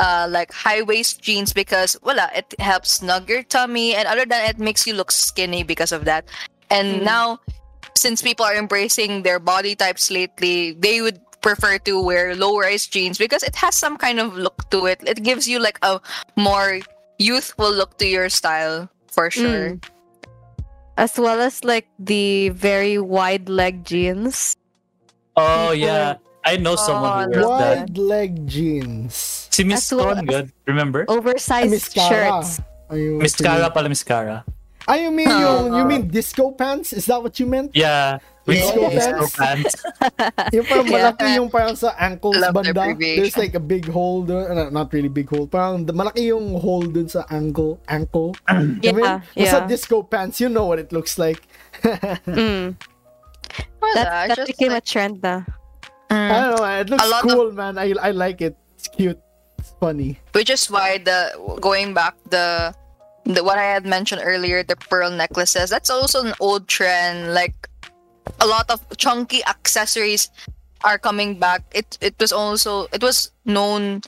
uh, like high-waist jeans because wala, it helps snug your tummy, and other than it makes you look skinny because of that. And mm. now since people are embracing their body types lately, they would prefer to wear low-rise jeans because it has some kind of look to it. It gives you like a more youthful look to your style, for sure. Mm. As well as like the very wide leg jeans. Oh, people yeah. Are... I know someone oh, who wears wide that. Wide leg jeans. Si Miss Stone, good. Remember? Oversized Miss shirts. Miss Cara pala, Miss Cara. Ah, you mean you, you mean disco pants? Is that what you meant? Yeah. Disco yes. pants. Yung parang malaki yung parang sa ankles banda. There's like a big hole dun. Uh, not really big hole. Parang malaki yung hole dun sa ankle. Ankle. Yeah. I mean, yeah. Sa disco pants, you know what it looks like. mm. Well, that that became like... a trend na. Mm. I don't know, man. It looks cool, of... man. I I like it. It's cute. It's funny. Which is why the going back the the what I had mentioned earlier, the pearl necklaces. That's also an old trend. Like a lot of chunky accessories are coming back. It it was also it was known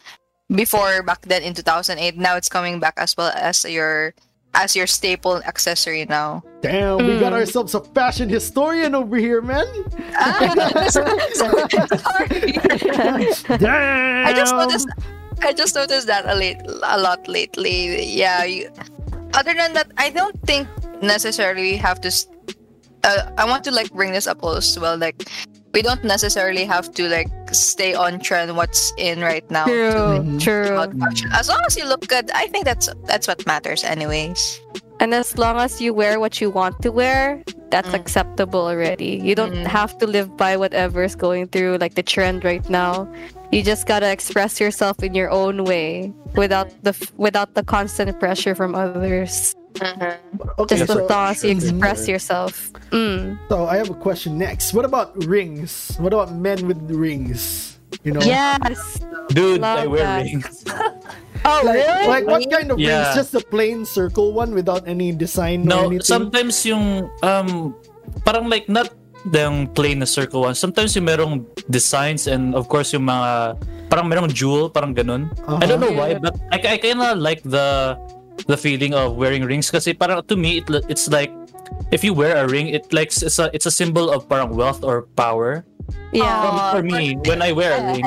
before back then in two thousand eight. Now it's coming back as well as your as your staple accessory now. Damn, we mm. got ourselves a fashion historian over here, man. Ah, sorry. Damn. I just noticed I just noticed that a, late, a lot lately. Yeah. You, other than that, I don't think necessarily have to Uh, I want to like bring this up also. Well, like we don't necessarily have to like stay on trend what's in right now. True, to, true. As long as you look good, I think that's that's what matters, anyways. And as long as you wear what you want to wear, that's mm. acceptable already. You don't mm. have to live by whatever's going through like the trend right now. You just gotta express yourself in your own way without the without the constant pressure from others. Mm-hmm. Okay, just so, thoughts, you express yourself. Mm. So I have a question next. What about rings? What about men with rings? You know? Yes. Dude, Love I wear that. rings. Oh, like, really? Like what kind of yeah. rings? Just a plain circle one without any design no, or anything? No, sometimes yung um, parang like not yung plain na circle one. Sometimes yung merong designs and of course yung mga parang merong jewel, parang ganun. Uh-huh. I don't know why, but I I kinda like the the feeling of wearing rings kasi parang to me it, it's like if you wear a ring it like it's a it's a symbol of parang wealth or power. Yeah. For me when I wear a ring.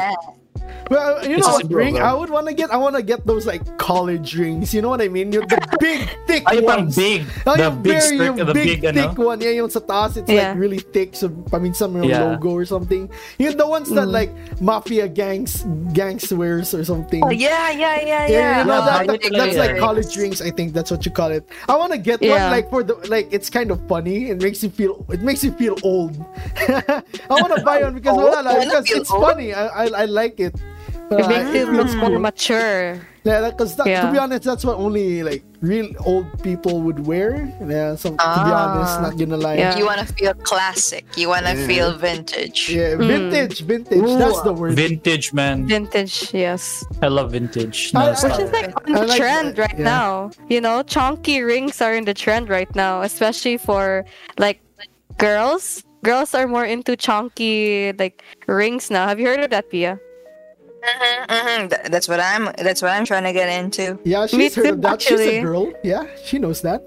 Well, you know what ring I would want to get? I want to get those like college rings. You know what I mean? You're the big thick Ay, ones. Big, oh, the big very, stick, the big, big thick ano? one. Yeah, yung sa taas it's yeah. like really thick. So paminsan may yeah. logo or something. You know, the ones that mm. like mafia gangs gangs wears or something. Oh, yeah, yeah, yeah, yeah. yeah you know, oh, that, that, that, that's like college rings. I think that's what you call it. I want to get yeah. one like for the like it's kind of funny. It makes you feel it makes you feel old. I want to buy one because oh, wala, because it's old? funny. I, I I like it. But it makes it look more mature. Yeah, because yeah. to be honest, that's what only like real old people would wear. Yeah, so ah, to be honest, not gonna lie. Yeah. You wanna feel classic. You wanna yeah. feel vintage. Yeah, vintage, mm. vintage. Ooh. That's the word. Vintage, man. Vintage, yes. I love vintage. No, I, I, which is like on the like trend that. right yeah. now. You know, chunky rings are in the trend right now, especially for like girls. Girls are more into chunky like rings now. Have you heard of that, Pia? Mm-hmm, mm-hmm. Th- that's what I'm. That's what I'm trying to get into. Yeah, she's Me heard too, of that. Actually. She's a girl. Yeah, she knows that.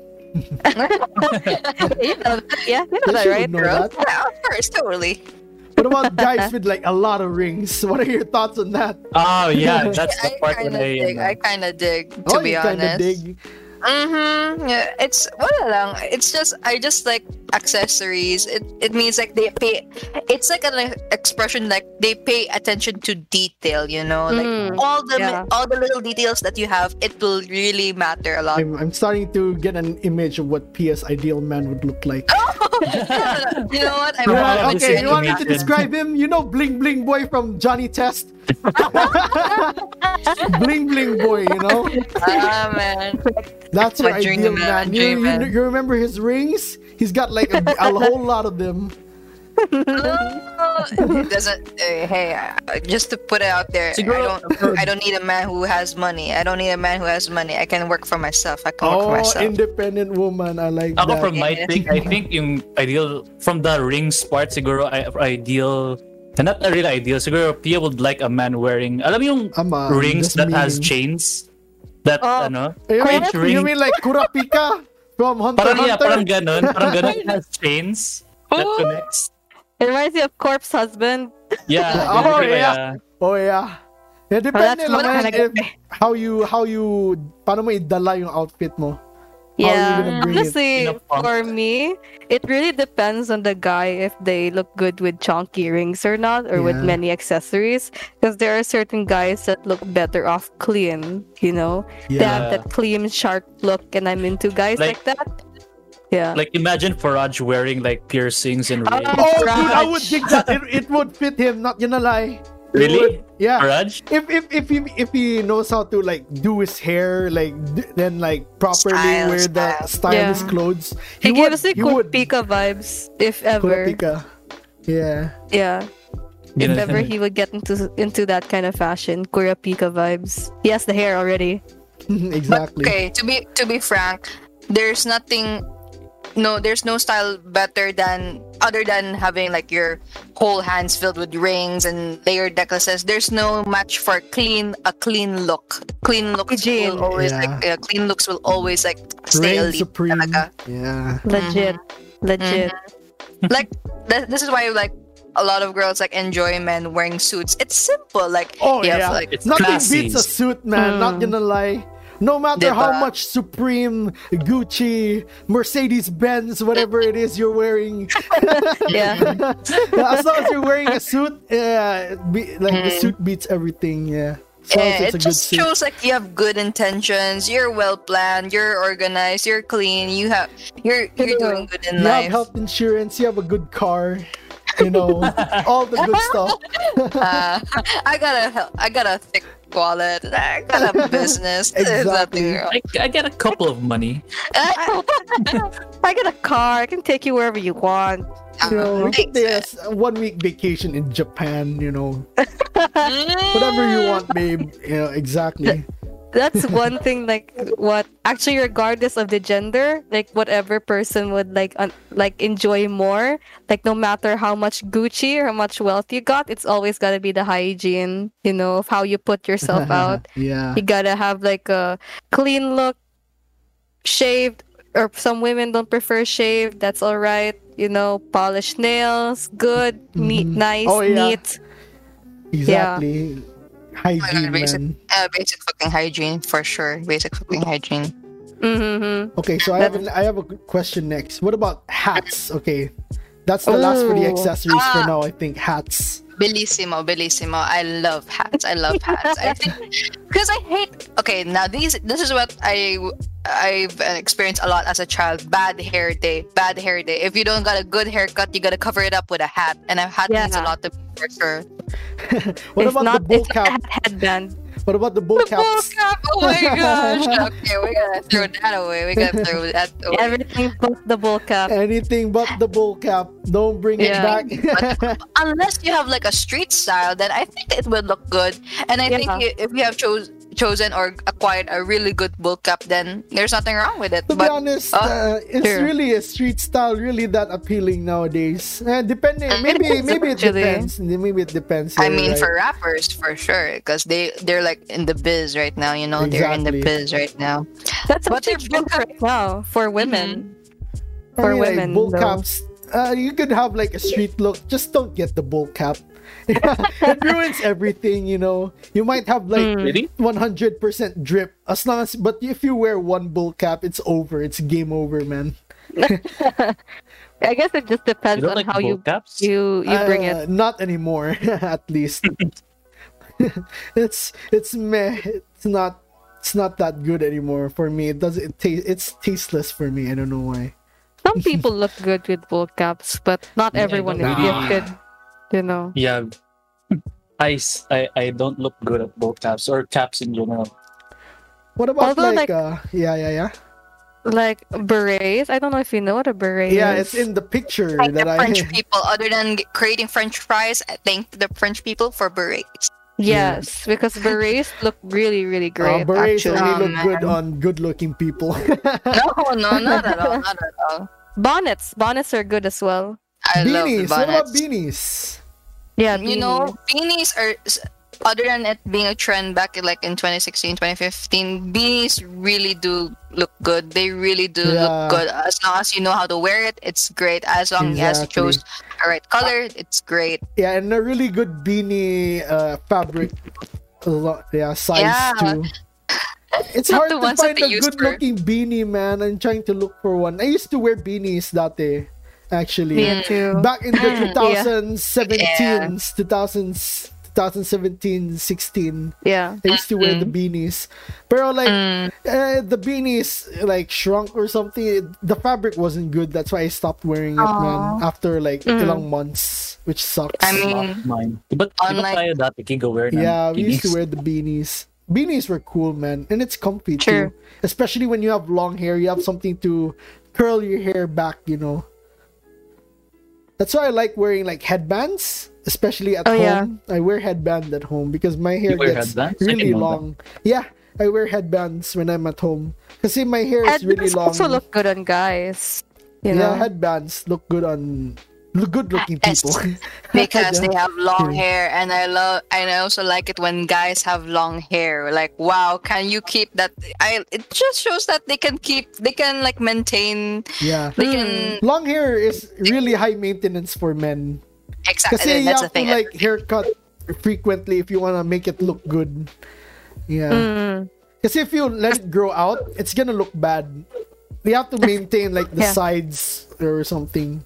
you know, yeah, you know yeah, that, right? Know that. Yeah, of course, totally. What about guys with like a lot of rings? What are your thoughts on that? Oh yeah, that's the part that I kind of dig. To oh, be you honest. Dig. Mm-hmm. Yeah, it's wala lang. It's just I just like accessories. It it means like they pay. It's like an expression like they pay attention to detail. You know, like mm, all the yeah. all the little details that you have, it will really matter a lot. I'm, I'm starting to get an image of what P S ideal man would look like. You know what? I'm yeah, okay, you want me to describe him? You know, Bling Bling Boy from Johnny Test. Bling Bling Boy, you know. Ah man, that's your ideal man. man. You, you, you remember his rings? He's got like a, a whole lot of them. Uh, it doesn't. Uh, hey, uh, just to put it out there, Siguro, I don't. I don't need a man who has money. I don't need a man who has money. I can work for myself. I can oh, work for myself. Oh, independent woman. I like. Ako that. From my thing, I think yung ideal from the rings part, siguro I, ideal. And not a real ideal. Siguro Pia would like a man wearing. Alam yung Ama, rings that mean. has chains. That oh, ano? You mean, you mean like Kurapika from Hunter x Hunter? Parang yeah, parang ganon. Parang ganon has chains. That oh! connects. It reminds me of Corpse Husband. Yeah. oh, yeah. oh yeah. Oh yeah. Yeah, depende oh, lang eh, how you how you paano mo idala yung outfit mo. Yeah. Honestly, for me, it really depends on the guy if they look good with chunky rings or not, or yeah. with many accessories. Because there are certain guys that look better off clean, you know? Yeah. They have that clean, sharp look, and I'm into guys like, like that. Yeah. Like, imagine Faraj wearing, like, piercings and rings. Uh, oh, dude, I would think that it, it would fit him, not gonna lie. Really? Would, yeah. Faraj? If if if he if he knows how to like do his hair, like d- then like properly style, wear style. the stylish yeah. clothes. He, he gives me Kurapika vibes, if ever. Kurapika. Yeah. Yeah. If ever he would get into into that kind of fashion, Kurapika vibes. He has the hair already. Exactly. But, okay. To be to be frank, there's nothing. No, there's no style better than other than having like your whole hands filled with rings and layered necklaces. There's no match for clean a clean look. Clean looks Jean. will always yeah. like uh, clean looks will always like stay elite. Yeah, legit, mm-hmm. legit. Mm-hmm. like th- this is why like a lot of girls like enjoy men wearing suits. It's simple, like oh yeah, have, like, it's nothing classy. beats a suit, man. Mm. Not gonna lie. No matter how much Supreme, Gucci, Mercedes-Benz, whatever it is you're wearing, yeah. as long as you're wearing a suit, uh, be, like mm. the suit beats everything. Yeah, so yeah it just shows like you have good intentions. You're well planned. You're organized. You're clean. You have you're you're doing good in you life. You have health insurance. You have a good car. You know, all the good stuff. uh, I got a I got a thick. wallet. I got a business. Exactly. I, I got a couple of money. I, I got a car. I can take you wherever you want. You know, there's a one week vacation in Japan, you know. Whatever you want, babe. You know, exactly. That's one thing, like, what actually, regardless of the gender, like, whatever person would like, un- like, enjoy more, like, no matter how much Gucci or how much wealth you got, it's always got to be the hygiene, you know, of how you put yourself out. Yeah. You got to have, like, a clean look, shaved, or some women don't prefer shaved, that's all right, you know, polished nails, good, mm-hmm. neat, nice, oh, yeah. neat. Exactly. Yeah. Hygiene, basic, uh, basic fucking hygiene for sure. Basic fucking hygiene. Mm-hmm. Okay, so I have a, I have a question next. What about hats? Okay, that's the Ooh. last for the accessories ah. for now. I think hats. Bellissimo, bellissimo. I love hats. I love hats. I think because I hate. Okay, now these. This is what I I've experienced a lot as a child. Bad hair day. Bad hair day. If you don't got a good haircut, you gotta cover it up with a hat. And I've had this a lot to. For sure. what, about not, the it's cap? Headband. What about the bowl cap? What about the bowl cap? Oh my gosh! Okay, we gotta throw that away. We gotta throw that away. Everything but the bowl cap. Anything but the bowl cap. Don't bring yeah. it back. But, unless you have like a street style, then I think it would look good. And I yeah. think you, if you have chose, chosen or acquired a really good bowl cap, then there's nothing wrong with it. To but, be honest, uh, uh, it's sure. really a street style, really that appealing nowadays. Uh, depending, maybe, maybe it depends. Maybe it depends. Here, I mean, right? for rappers, for sure, because they they're like in the biz right now. You know, exactly. they're in the biz right now. That's what they're bowl cap right now for women. Mm-hmm. For I mean, women, like, bowl caps. Uh, you could have like a street look. Just don't get the bowl cap. It ruins everything. You know, you might have like one hundred percent drip as long as, but if you wear one bowl cap, it's over. It's game over, man. I guess it just depends on like how you, you you bring uh, it. Not anymore, at least. it's it's meh. It's not it's not that good anymore for me. It doesn't it taste. It's tasteless for me. I don't know why. Some people look good with bowl caps, but not yeah, everyone is gifted. You know. Yeah, I, I I don't look good at bowl caps or caps in general. What about Although, like, like uh, yeah yeah yeah. Like berets, I don't know if you know what a beret yeah, is. Yeah, it's in the picture like that the I. French people, other than creating French fries, I thank the French people for berets. Yes, yeah. because berets look really, really great. Uh, berets actually. only oh, look man. good on good-looking people. no, no, not at all, not at all. Bonnets, bonnets are good as well. I beanies, love the bonnets. What about beanies? Yeah, beanies. You know, beanies are. other than it being a trend back in, like in twenty sixteen, twenty fifteen, beanies really do look good. They really do yeah. look good. As long as you know how to wear it, it's great. As long exactly. as you chose the right color, it's great. Yeah, and a really good beanie uh, fabric. A lot, yeah, size yeah. too. It's hard to find a good-looking for... beanie, man. I'm trying to look for one. I used to wear beanies dati, actually. Me too. Back in the twenty seventeen, yeah. two thousands, twenty seventeen, sixteen. Yeah. I used to wear mm. the beanies. Pero like, mm. uh, the beanies like shrunk or something. The fabric wasn't good. That's why I stopped wearing it, Aww. man. After like mm. ilang months. Which sucks. I mean, but online, yeah, we used to wear the beanies. Beanies were cool, man, and it's comfy sure. too. Especially when you have long hair, you have something to curl your hair back, you know. That's why I like wearing like headbands, especially at oh, home. Yeah. I wear headband at home because my hair gets headbands? really long. That. Yeah, I wear headbands when I'm at home because my hair headbands is really long. Headbands also look good on guys. You yeah, know? Headbands look good on. Good-looking people because they have long hair, and I love, and I also like it when guys have long hair. Like, wow, can you keep that? I it just shows that they can keep, they can like maintain. Yeah, they can. Long hair is really high maintenance for men. Exactly, kasi that's the thing. You have to like haircut frequently if you want to make it look good. Yeah, mm. kasi if you let it grow out, it's gonna look bad. You have to maintain like the yeah. sides or something.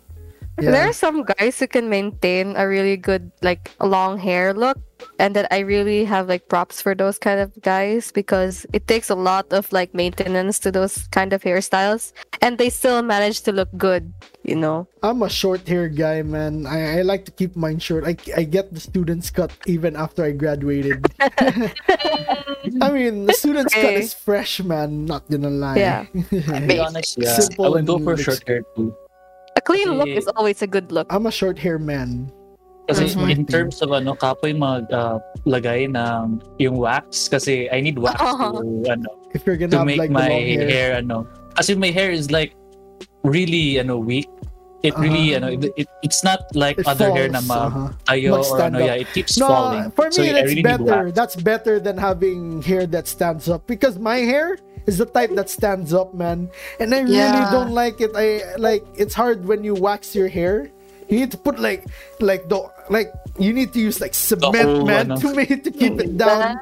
Yeah. There are some guys who can maintain a really good like long hair look, and that I really have like props for those kind of guys because it takes a lot of like maintenance to those kind of hairstyles, and they still manage to look good, you know. I'm a short hair guy, man. I, I like to keep mine short. I, I get the student's cut even after I graduated. I mean, the student's okay. cut is fresh, man. Not gonna lie. Yeah. To be honest, yeah. I would go for short hair too. A clean kasi, look is always a good look. I'm a short hair man. Kasi mm-hmm. in terms of ano, kapoy mag uh, lagay ng yung wax kasi I need wax uh-huh. to ano if you're gonna to have, make like, my hair. hair ano. Kasi my hair is like really ano weak. It really uh-huh. ano it, it it's not like it other falls, hair na ma tayo uh-huh. or ano yeah, it keeps no, falling. For me so, that's really better. That's better than having hair that stands up because my hair is the type that stands up, man. And I really yeah. don't like it. I like it's hard when you wax your hair. You need to put like like the like you need to use like cement, man, to make it to keep it down.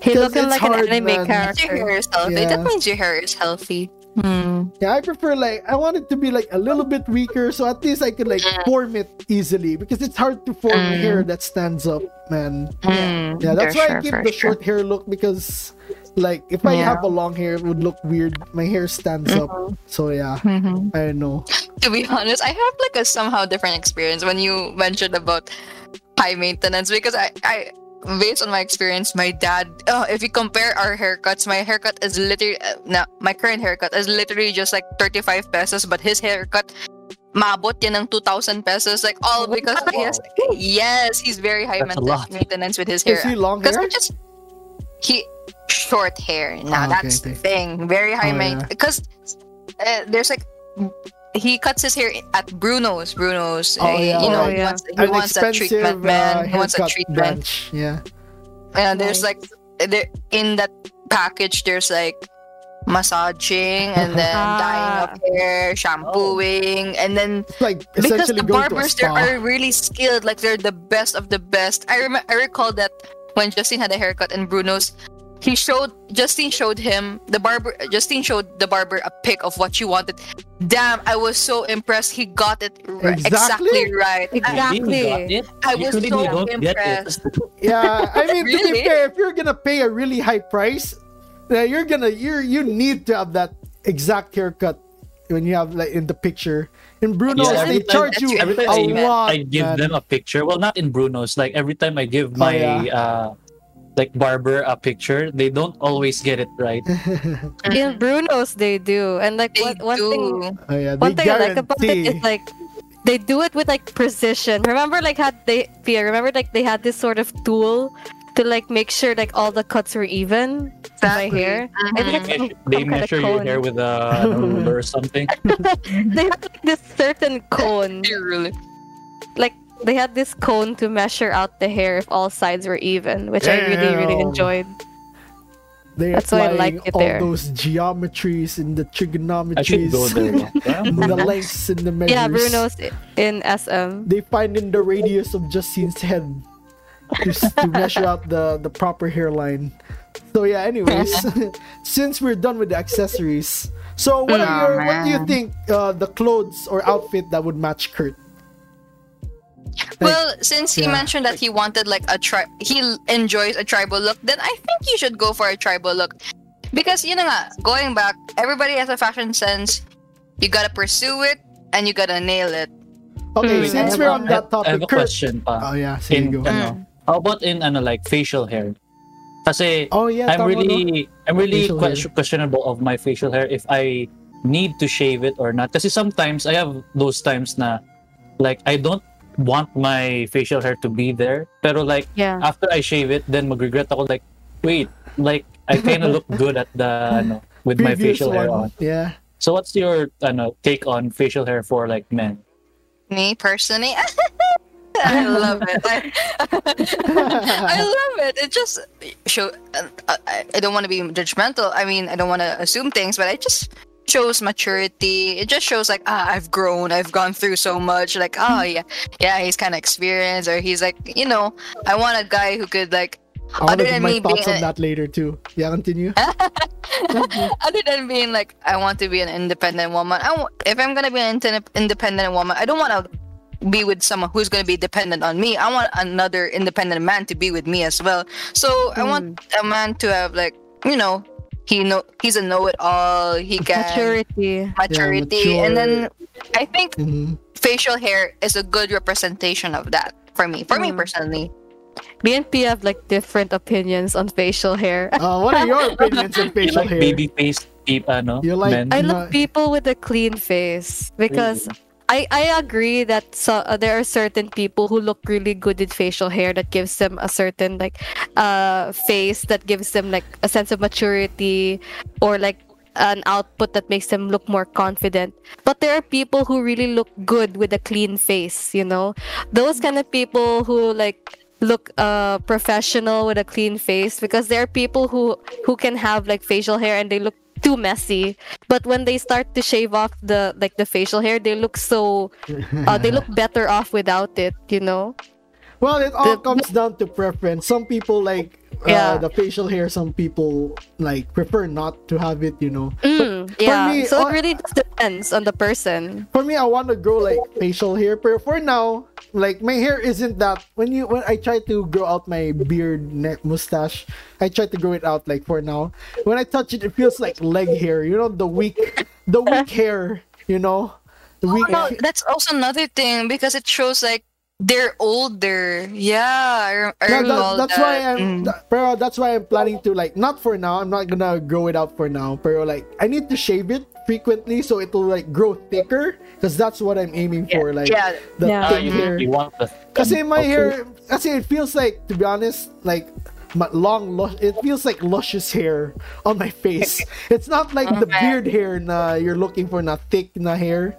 He looking like hard, an anime man. Character. Your hair is healthy. Yeah. That means your hair is healthy. Hmm. Yeah, I prefer like I want it to be like a little bit weaker, so at least I could like form it easily because it's hard to form mm. hair that stands up, man. Mm. Yeah, that's for why sure, I keep the sure. short hair look because. Like, if I yeah. have a long hair, it would look weird. My hair stands mm-hmm. up. So, yeah. Mm-hmm. I know. To be honest, I have, like, a somehow different experience when you mentioned about high maintenance. Because I, I based on my experience, my dad... Oh, if you compare our haircuts, my haircut is literally... Uh, no, my current haircut is literally just, like, thirty-five pesos. But his haircut... Maabot yan ng two thousand pesos, like all because... Wow. He has, yes, he's very high maintenance, maintenance with his hair. Is he long hair? Just, he... Short hair. Now oh, that's okay, the okay. thing. Very high oh, maintenance. Yeah. Because uh, there's like he cuts his hair at Bruno's. Bruno's. Oh, yeah, uh, you know, oh, yeah. he, wants, he wants a treatment, man. Uh, he wants a treatment. Branch. Yeah. And there's like there in that package. There's like massaging and then dyeing up hair, shampooing, and then like because the barbers there are really skilled. Like they're the best of the best. I remember. I recall that when Justine had a haircut in Bruno's. He showed Justine showed him the barber. Justine showed the barber a pic of what she wanted. Damn, I was so impressed. He got it r- exactly? exactly right. Exactly. It. I was so impressed. Yeah, I mean, really? To be fair, if you're gonna pay a really high price, you're gonna you you need to have that exact haircut when you have like in the picture. In Bruno's, yeah, they charge you every time a I, lot. I give man. them a picture. Well, not in Bruno's. Like every time I give my. Oh, yeah. uh, Like barber a picture, they don't always get it right. In Bruno's, they do, and like they one, one thing, oh, yeah. one thing guarantee. I like about it is like they do it with like precision. Remember, like had they Pia, remember like they had this sort of tool to like make sure like all the cuts were even. Exactly. My hair, mm-hmm. I think some, they some measure kind of your hair with a, a ruler or something. They have like this certain cone, like they had this cone to measure out the hair if all sides were even, which Damn. I really, really enjoyed. They're That's why I like it all there. All those geometries and the trigonometries, the lengths and the measures. Yeah, Bruno's in S M. They find in the radius of Justine's head to, to measure out the, the proper hairline. So yeah, anyways, since we're done with the accessories, so what, are your, what do you think uh, the clothes or outfit that would match Kurt? Like, well, since he yeah. mentioned that he wanted like a tri- he enjoys a tribal look, then I think you should go for a tribal look. Because, you know, going back, everybody has a fashion sense. You gotta pursue it and you gotta nail it. Okay, mm. since we're on that topic, I have a Kurt, question pa. Oh yeah, so in, you go. Ano, mm. How about in ano like facial hair? Kasi oh, yeah, I'm really no? I'm really que- questionable of my facial hair if I need to shave it or not. Kasi sometimes I have those times na like I don't want my facial hair to be there, pero like yeah. after I shave it, then magregret ako like, wait, like I kind of look good at the ano, with Previous my facial one. hair on. Yeah. So what's your ano take on facial hair for like men? Me personally, I love it. I, I love it. It just show. I, I don't want to be judgmental. I mean, I don't want to assume things, but I just. shows maturity. It just shows like, ah, I've grown, I've gone through so much, like, oh yeah yeah he's kind of experienced, or he's like, you know, I want a guy who could like, I want other to than my me thoughts being on that later too. Yeah, continue. Other than being like, I want to be an independent woman, I w- if I'm gonna be an in- independent woman, I don't want to be with someone who's going to be dependent on me. I want another independent man to be with me as well. So mm. I want a man to have like, you know, He know he's a know-it-all. He can maturity, maturity, yeah, and then I think mm-hmm. facial hair is a good representation of that for me. For mm-hmm. me personally, B and P have like different opinions on facial hair. Uh, what are your opinions on facial you like hair? Baby face, deep, uh, no? You like? Men? I love people with a clean face because really? I I agree that so, uh, there are certain people who look really good in facial hair that gives them a certain like uh face that gives them like a sense of maturity or like an output that makes them look more confident. But there are people who really look good with a clean face, you know? Those kind of people who like look uh professional with a clean face, because there are people who who can have like facial hair and they look too messy, but when they start to shave off the like the facial hair, they look so uh, they look better off without it, you know? Well, it all the, comes down to preference. Some people like uh, yeah. the facial hair, some people like prefer not to have it, you know? Mm, but yeah for me, so it really just depends on the person. For me, I want to grow like facial hair, but for now, like my hair isn't that. When you when I try to grow out my beard, neck, mustache, I try to grow it out. Like for now, when I touch it, it feels like leg hair. You know, the weak, the weak hair. You know, the weak. Oh, no, that's also another thing because it shows like they're older. Yeah, I, I yeah, that, that's that. why I'm. Mm. Pero that's why I'm planning to like not for now. I'm not gonna grow it out for now. Pero like I need to shave it frequently so it'll like grow thicker, because that's what I'm aiming for, yeah, like yeah, the yeah. thick uh, hair. Because my okay. hair, kasi it feels like, to be honest, like my long, lush, it feels like luscious hair on my face. It's not like okay. the beard hair na you're looking for, na thick na hair.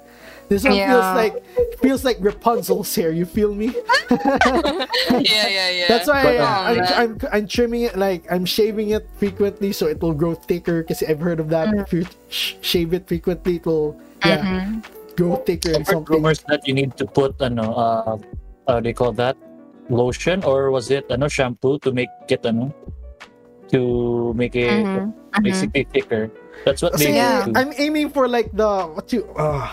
This one yeah. feels like feels like Rapunzel's hair. You feel me? yeah, yeah, yeah. That's why but, I, um, I'm, I'm I'm trimming it, like I'm shaving it frequently so it will grow thicker. Because I've heard of that. Mm-hmm. If you sh- shave it frequently, it will yeah mm-hmm. grow thicker. I've and heard something. Rumors that you need to put ano uh, uh they call that lotion, or was it ano shampoo to make it ano to make it mm-hmm. basically mm-hmm. thicker. That's what so, they yeah. do. I'm aiming for like the what you. Uh,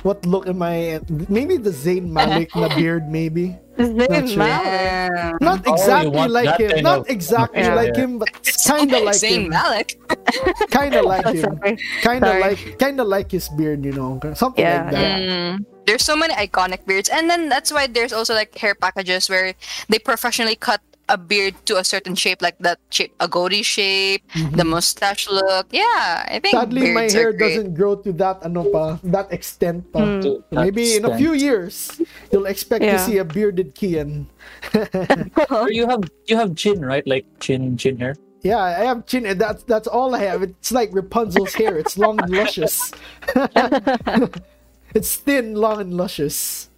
What look am I? Maybe the Zayn Malik na beard, maybe. Not, sure. not exactly oh, like him. Not of... exactly yeah, like yeah. him, but kind of like Zayn him. Malik. Kind of like him. Kind of like, kind of like his beard, you know, something yeah. like that. Mm. There's so many iconic beards, and then that's why there's also like hair packages where they professionally cut a beard to a certain shape, like that shape, a goatee shape, mm-hmm. the mustache look. Yeah, I think sadly my hair doesn't grow to that ano pa, that extent pa. Mm. To Maybe extent. in a few years you'll expect yeah. to see a bearded Kian. you have you have chin, right? Like chin chin hair. Yeah, I have chin, and that's that's all I have. It's like Rapunzel's hair. It's long and luscious. It's thin, long and luscious.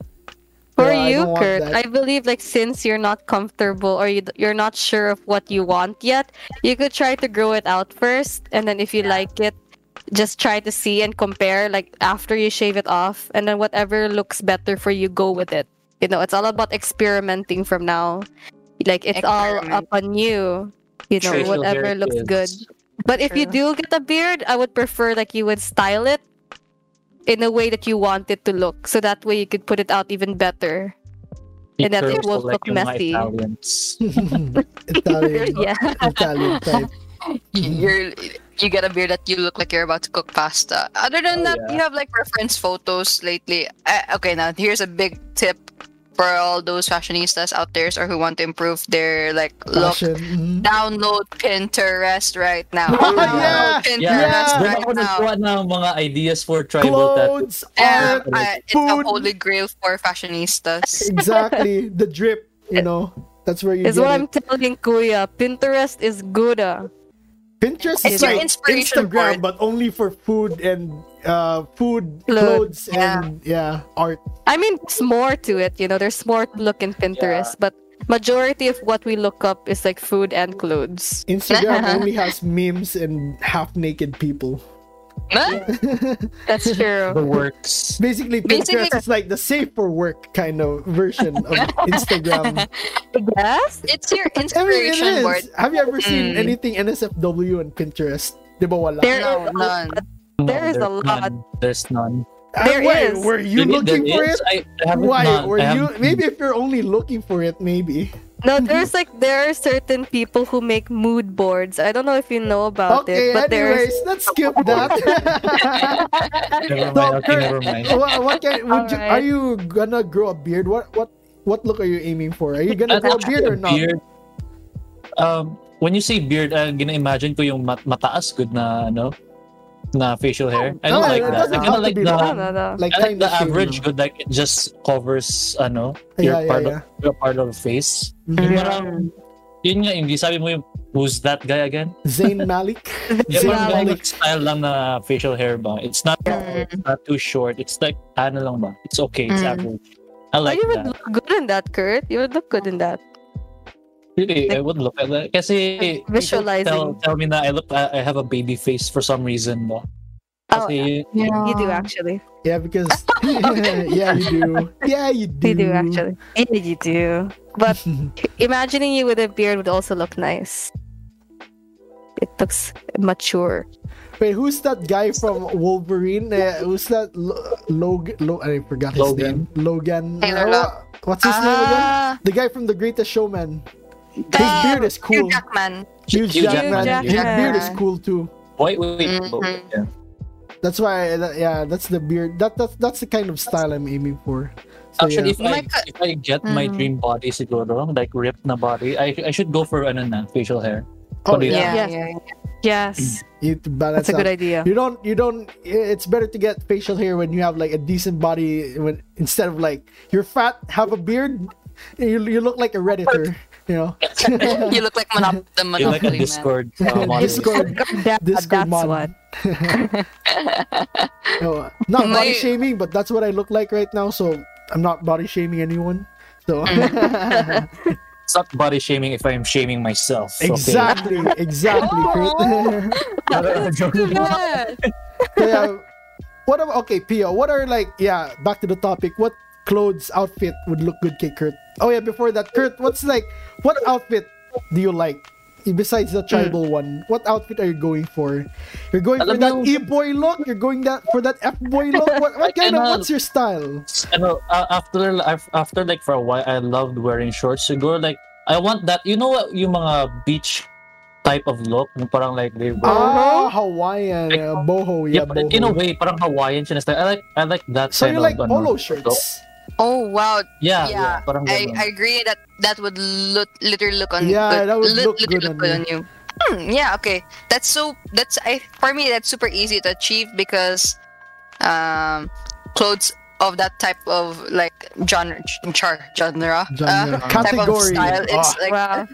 For yeah, you, I Kurt, I believe like since you're not comfortable or you, you're not sure of what you want yet, you could try to grow it out first, and then if you yeah. like it, just try to see and compare like after you shave it off, and then whatever looks better for you, go with it. You know, it's all about experimenting from now. Like it's all up on you. You know, True, whatever looks good. But True. If you do get a beard, I would prefer like you would style it in a way that you want it to look, so that way you could put it out even better, be and that it won't look like messy. Italian, yeah. Italian type. You're, you get a beard that you look like you're about to cook pasta. Other than oh, that, yeah. you have like reference photos lately. Uh, okay, now here's a big tip for all those fashionistas out there or who want to improve their like look. Fashion. Download Pinterest right now. Oh, yeah. Download Pinterest yeah. right now. Doon ako ng mga ideas for tribal tattoos. Um, uh, it's the holy grail for fashionistas. Exactly. The drip, you know. That's where you That's get what it. I'm telling Kuya. Pinterest is good. Uh. Pinterest is like Instagram, board. But only for food and uh, food, clothes, clothes yeah. and yeah, art. I mean, it's more to it, you know. There's more to look in Pinterest, yeah. but majority of what we look up is like food and clothes. Instagram only has memes and half-naked people. Huh? That's true. The works. Basically, Pinterest Basically, is like the safe for work kind of version of Instagram. Yes, it's your inspiration I mean, it board. Have you ever mm. seen anything N S F W on Pinterest? Diba wala? There no, is none. No, there is a lot. None. There's none. There why, is. Were you there, looking there for is? It? I why? None. Were I you? Haven't... Maybe if you're only looking for it, maybe. No, there's like there are certain people who make mood boards. I don't know if you know about okay, it, but anyways, there's. Let's skip that. Never mind. So, okay, never mind. What, what can, would you, right. Are you gonna grow a beard? What what what look are you aiming for? Are you gonna grow a beard or not? Beard. Um, when you say beard, I'm uh, gonna imagine ko yung mat- mataas good na ano, na facial hair. I don't no, like that. I like the no, no, no. like, like the average good, like it just covers ano your yeah, part yeah, yeah. of your part of the face. Mm-hmm. Parang yun nga, hindi sabi mo yung who's that guy again? Zayn Malik. Yeah, Zayn Malik style lang na facial hair ba? It's not mm. it's not too short. It's like ano lang ba? It's okay. It's mm. average. I like oh, you that. You would look good in that, Kurt. You would look good in that. Really, like, I would look at that. Kasi visualizing. Tell, tell me that I look. I have a baby face for some reason, though. Oh, yeah. yeah. You do actually. Yeah, because yeah, you do. Yeah, you do. You do actually. Yeah, you do. But imagining you with a beard would also look nice. It looks mature. Wait, who's that guy from Wolverine? Uh, who's that? Logan? Lo- I forgot his Logan. name. Logan. Oh, what's his uh, name again? The guy from The Greatest Showman. His beard is cool. Hugh Jackman. Hugh Jackman. Jackman. His beard is cool too. Wait, wait, wait. Mm-hmm. Yeah. That's why. Yeah, that's the beard. That that's that's the kind of style I'm aiming for. So, actually, yeah. if I if I get mm. my dream body, siguro, like ripped na body, I I should go for ano na facial hair. Oh yeah. Yeah. yeah, yeah, yes. You balance. That's a good out. idea. You don't. You don't. It's better to get facial hair when you have like a decent body. When instead of like you're fat, have a beard, you you look like a Redditor. You know, you look like monop- the Monopoly. You like a Discord. Uh, Discord. That, Discord. That's mod. What. No, not My... body shaming, but that's what I look like right now. So I'm not body shaming anyone. So. It's not body shaming if I am shaming myself. Okay? Exactly, exactly. Oh, that's too bad. So, yeah, what about, okay, Pia, what are like, yeah, back to the topic, what clothes, outfit would look good, kay Kurt? Oh yeah, before that, Kurt, what's like, what outfit do you like? Besides the tribal mm. one, what outfit are you going for? You're going Alam for that yung... E-boy look? You're going that for that F-boy look? What, what kind of, what's your style? I know, uh, after, after like for a while, I loved wearing shorts. So go like, I want that, you know what, yung mga beach type of look? Parang like, they were... Ah, Hawaiian, like, uh, boho, yeah, yeah boho. In a way, parang Hawaiian siya. I like, I like that so kind of... So you like of, polo ano, shirts? Look. Oh wow! Yeah, yeah. yeah I, I agree that that would look literally look on. Yeah, good, that would look, look good, look on, good on you. Hmm, yeah, okay. That's so. That's I for me. That's super easy to achieve because, um, clothes of that type of like genre, char, genre, genre. Uh, type of style. It's oh. like wow.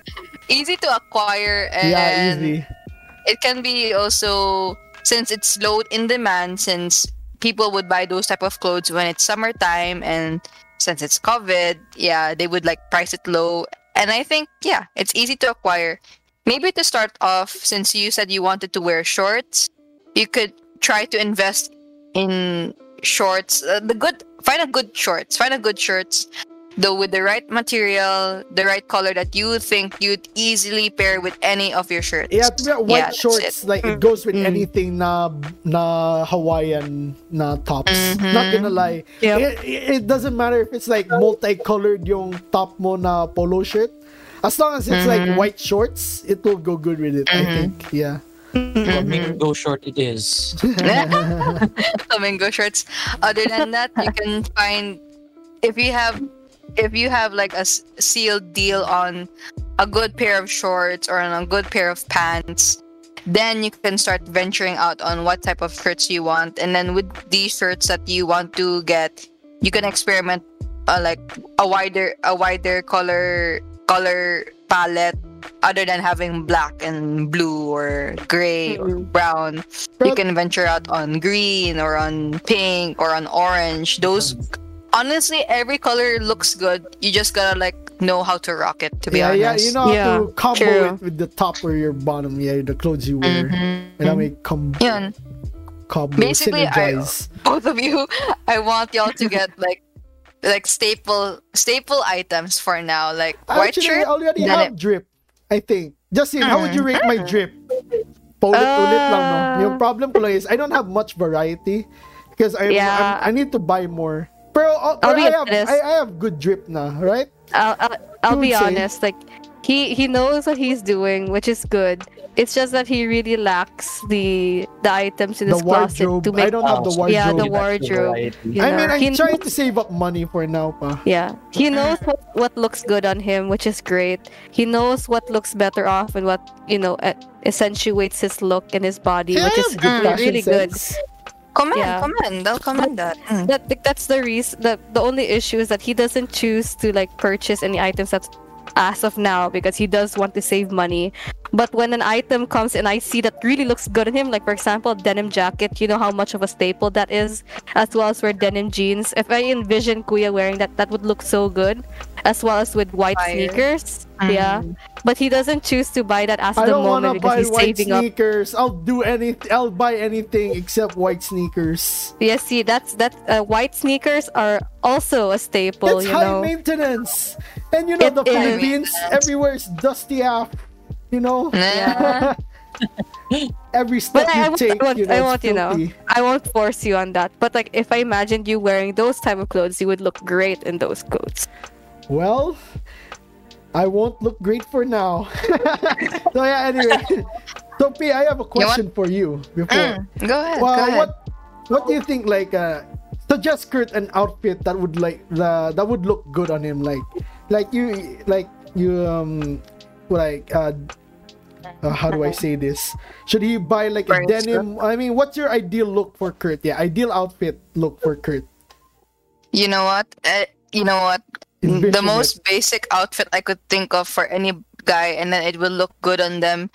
easy to acquire and yeah, easy. It can be also since it's low in demand since. People would buy those type of clothes when it's summertime and since it's COVID, yeah, they would like price it low. And I think, yeah, it's easy to acquire. Maybe to start off, since you said you wanted to wear shorts, you could try to invest in shorts. Uh, the good, find a good shorts, find a good shorts, though, with the right material, the right color that you think you'd easily pair with any of your shirts. Yeah, white yeah, shorts, it. like mm-hmm. it goes with mm-hmm. anything na na Hawaiian na tops. Mm-hmm. Not gonna lie, yep. it, it doesn't matter if it's like multicolored yung top mo na polo shirt. As long as it's mm-hmm. like white shorts, it will go good with it. Mm-hmm. I think, yeah. Flamingo short it is. Flamingo shorts. Other than that, you can find, if you have if you have like a sealed deal on a good pair of shorts or on a good pair of pants, then you can start venturing out on what type of shirts you want. And then with these shirts that you want to get, you can experiment uh, like a wider a wider color color palette. Other than having black and blue or gray or brown, you can venture out on green or on pink or on orange. Those, honestly, every color looks good. You just gotta like know how to rock it, to be yeah, honest. Yeah, you know how yeah. to combo True. it with the top or your bottom. Yeah, the clothes you wear. Mm-hmm. And I mean, com- yeah. combo, basically, synergize. I, both of you, I want y'all to get like like staple staple items for now. Like white Actually, shirt. I already have it. drip. I think. Justine, mm. how would you rate my drip? Paulit-ulit uh, lang, no? Yung problem ko lang is, I don't have much variety because I yeah. I need to buy more. Pero, uh, pero I, have, I, I have good drip na, right? I'll, I'll, I'll be honest. Like, he, he knows what he's doing, which is good. It's just that he really lacks the the items in the his wardrobe. closet. To make I don't have the wardrobe. Yeah, the wardrobe. You know? I mean, I'm he trying knows, to save up money for now. Pa. Yeah. He knows what, what looks good on him, which is great. He knows what looks better off and what, you know, uh, accentuates his look and his body, yeah, which is good, really sense. good. Comment, yeah. comment. They'll comment that. Mm. that. That's the reason. The, the only issue is that he doesn't choose to, like, purchase any items that's as of now because he does want to save money. But when an item comes and I see that really looks good on him, like for example denim jacket, you know how much of a staple that is, as well as wear denim jeans. If I envision Kuya wearing that, that would look so good, as well as with white Fire. sneakers. Mm. Yeah, but he doesn't choose to buy that as I the moment because he's saving up. I don't want to buy white sneakers. I'll do anything. I'll buy anything except white sneakers. Yeah, see, that's that. Uh, white sneakers are also a staple. It's you high know. maintenance, and you know it the Philippines everywhere is dusty af. You know, yeah. Every step but you I, take, I won't, you know, I won't, you know, I won't force you on that. But like, if I imagined you wearing those type of clothes, you would look great in those clothes. Well, I won't look great for now. So yeah, anyway, so P, I have a question you for you before. Mm, go ahead. Well, go ahead. what what do you think? Like, uh, suggest Kurt an outfit that would like uh, that would look good on him. Like, like you, like you, um. Like, uh, uh, how do I say this? Should he buy like a denim? I mean, what's your ideal look for Kurt? Yeah, ideal outfit look for Kurt. You know what? Uh, you know what? Envision the most it. basic outfit I could think of for any guy, and then it will look good on them,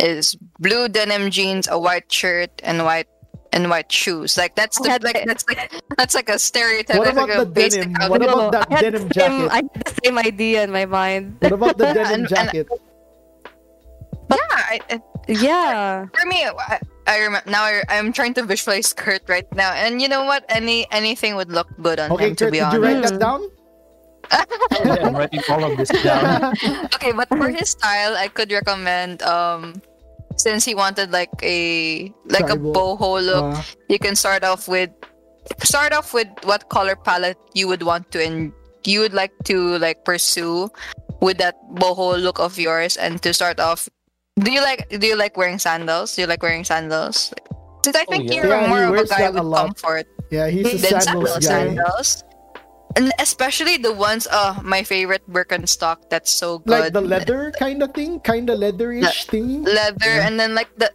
is blue denim jeans, a white shirt, and white and white shoes. Like that's the, like that's like that's like a stereotype. What about like the denim? Outfit. What about that denim same, jacket? I had the same idea in my mind. What about the denim and, jacket? And, yeah, I, I, yeah. For me, I, I remember now. I, I'm trying to visualize Kurt right now, and you know what? Any anything would look good on okay, him. Kurt, to be did honest, did you write that down? Yeah, I'm writing all of this down. Okay, but for his style, I could recommend. Um, Since he wanted like a like Sorry, a boho look, uh, you can start off with start off with what color palette you would want to and you would like to like pursue with that boho look of yours. And to start off, do you like do you like wearing sandals? Do you like wearing sandals? Since I think oh, yeah. you're yeah, more of a guy with a comfort. Yeah, he's a sandals, sandals guy. Sandals. And especially the ones, uh, my favorite Birkenstock. That's so good. Like the leather kind of thing, kind of leatherish Le- thing. Leather, yeah. And then like the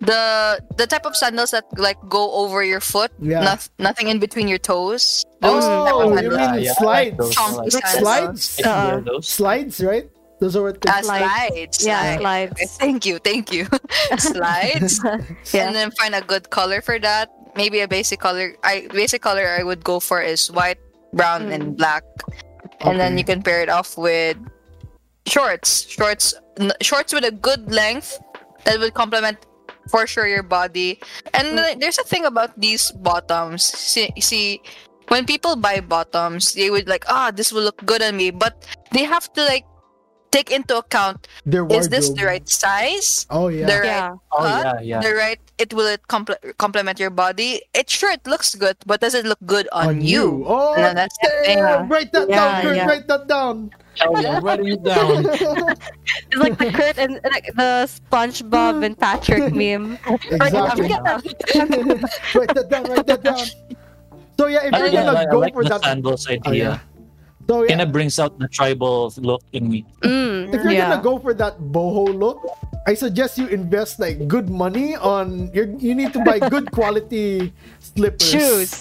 the the type of sandals that like go over your foot. Yeah. Not, nothing in between your toes. Those oh, you mean yeah, slides? Yeah, like slides, slides, uh, slides, right? Those are what uh, slides. slides. Yeah, slides. Okay, thank you, thank you. Slides. Yeah. And then find a good color for that. Maybe a basic color. I basic color I would go for is white. brown mm. and black. Okay. And then you can pair it off with shorts. Shorts shorts with a good length that would complement for sure your body. And mm. there's a thing about these bottoms. See, see, when people buy bottoms, they would like, ah, oh, this will look good on me. But they have to like take into account, is this the right size? Oh, yeah. The right yeah. cut? Oh, yeah, yeah. The right, it will it compl- complement your body? It sure, it looks good, but does it look good on, on you? you? Oh, no, that's yeah. Write that yeah, down, Kurt. Yeah. Write that down. Oh, yeah. Write it down. It's like the Kurt and like, the SpongeBob and Patrick meme. Exactly. Write that down, write that down. So, yeah, if you're yeah, gonna yeah, go like for that... sandals idea. Oh, yeah. So, yeah. Kind of brings out the tribal look in me. Mm, if you're yeah. gonna go for that boho look, I suggest you invest like good money on your. You need to buy good quality slippers. Shoes.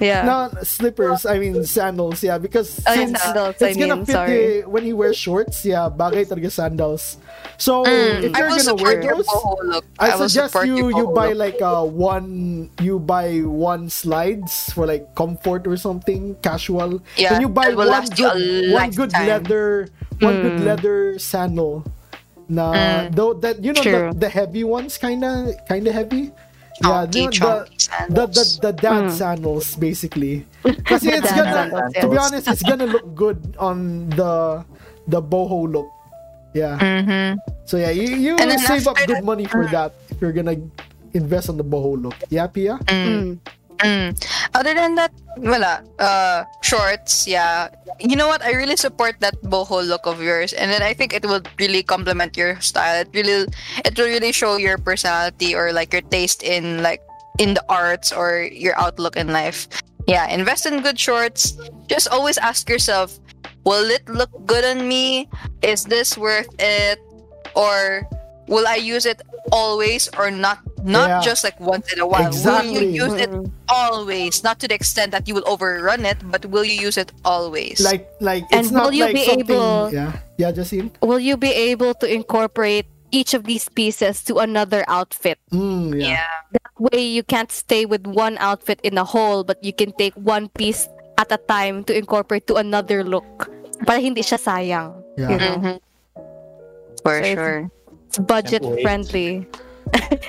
Yeah. Not slippers. I mean sandals. Yeah, because oh, since sandals, it's I gonna mean, fit sorry. The, when he wears shorts. Yeah, bagay talaga sandals. So mm, if you're gonna wear those, I, I suggest you you buy look. like uh one you buy one slides for like comfort or something casual. Yeah. Then you buy one good, one good leather, mm. one good leather sandal. Nah, mm. though that you know the, the heavy ones, kinda kinda heavy. Chunky, yeah, you know, the, the the the dad mm. sandals basically. Because it's gonna, to be honest, it's gonna look good on the the boho look. Yeah. Mm-hmm. So yeah, you, you save up good that, money for mm. that if you're gonna invest on the boho look. Yeah, Pia? Mm. Mm. Other than that, wala. Uh, shorts, yeah. You know what? I really support that boho look of yours, and then I think it will really complement your style. It really, it will really show your personality or like your taste in like in the arts or your outlook in life. Yeah, invest in good shorts. Just always ask yourself, will it look good on me? Is this worth it? Or will I use it always or not? Not yeah. just like once in a while. Exactly. Will you use it always? Not to the extent that you will overrun it, but will you use it always? Like, like, it's and not will you like be something... able? Yeah, yeah, Justine. Will you be able to incorporate each of these pieces to another outfit? Mm, yeah. yeah. That way, you can't stay with one outfit in a whole, but you can take one piece at a time to incorporate to another look. Para hindi siya sayang. Yeah. You know? Mm-hmm. For so sure. It's, it's budget friendly.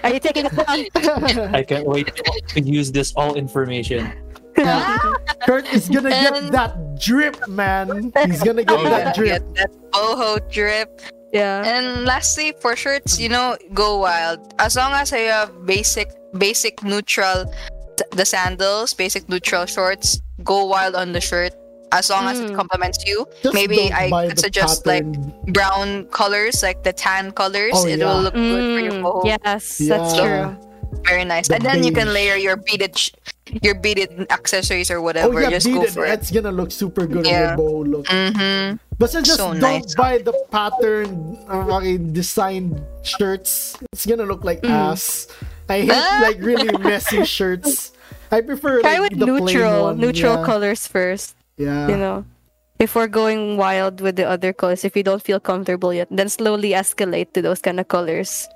Are you taking a phone? I can't wait to use this all information. Yeah. Kurt is gonna get and... that drip, man. He's gonna get oh, that yeah. drip. Get that boho drip. Yeah. And lastly, for shirts, you know, go wild. As long as you have basic, basic neutral, the sandals, basic neutral shorts, go wild on the shirt. As long mm. as it complements you. Just maybe I could suggest pattern. Like brown colors, like the tan colors. Oh, it yeah. will look mm. good for your boho. Yes, yeah. that's true. Very nice. The and then beige. You can layer your beaded your beaded accessories or whatever. Oh, yeah, just beaded, go for it. That's gonna look super good yeah. on your boho look. Mm-hmm. But so just so don't nice. buy the pattern uh, designed shirts. It's gonna look like mm. ass. I hate like really messy shirts. I prefer like, I would the neutral one. neutral yeah. colors first. Yeah. You know, if we're going wild with the other colors, if you don't feel comfortable yet, then slowly escalate to those kind of colors.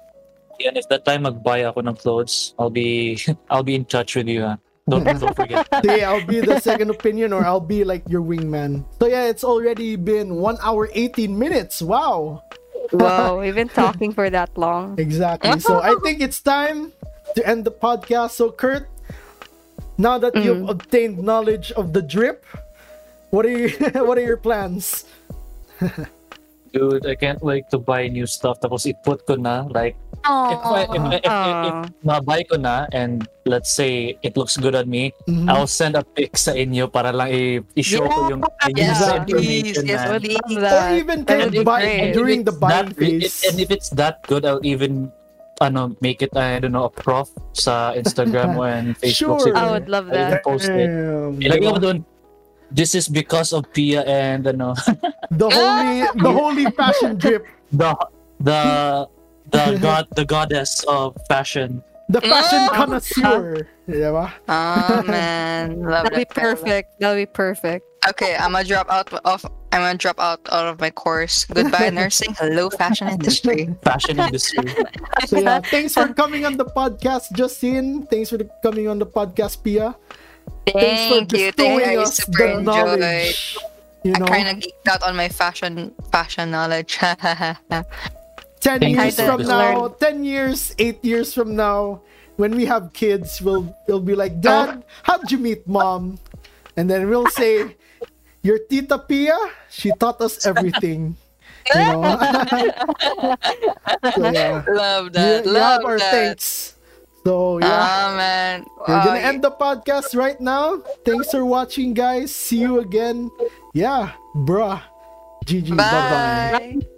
Yeah, and if that time magbuy ako ng clothes, I'll be I'll be in touch with you. Huh? Don't, don't forget. Yeah, I'll be the second opinion, or I'll be like your wingman. So yeah, it's already been one hour eighteen minutes. Wow. Wow, we've been talking for that long. Exactly. So I think it's time to end the podcast. So Kurt, now that mm. you've obtained knowledge of the drip. What are you, what are your plans? Dude, I can't wait to buy new stuff. Tapos i-put ko na like Aww. if I, if, if, if, if mabuy ko na and let's say it looks good on me, mm-hmm. I'll send a pic sa inyo para lang i- i-show yeah. ko yung yeah. yeah. information. Yes, or even can buy during the buying phase. It, and if it's that good, I'll even ano, make it, I don't know, a prof sa Instagram and Facebook. Sure. I would love that. I'll post it. Ilagay ko doon. This is because of Pia and the no, the holy, the holy fashion drip, the the the god, the goddess of fashion, the fashion oh, connoisseur. Yeah. Oh man, that'll be perfect. That'll be perfect. Okay, I'm gonna drop out of I'm gonna drop out, out of my course. Goodbye nursing. Hello fashion industry. Fashion industry. So yeah, thanks for coming on the podcast, Justine. Thanks for coming on the podcast, Pia. Thank you. Thank you. I super enjoyed. You know? I kind of geeked out on my fashion fashion knowledge. ten years from now, ten years, eight years from now, when we have kids, we'll we'll be like, Dad, how'd you meet Mom? And then we'll say, your Tita Pia, she taught us everything. You know? So, yeah. Love that. You, you Love have our that. Thanks. So yeah, oh, man. Wow. We're gonna end the podcast right now. Thanks for watching, guys. See you again. Yeah, bruh. G G. Bye bye.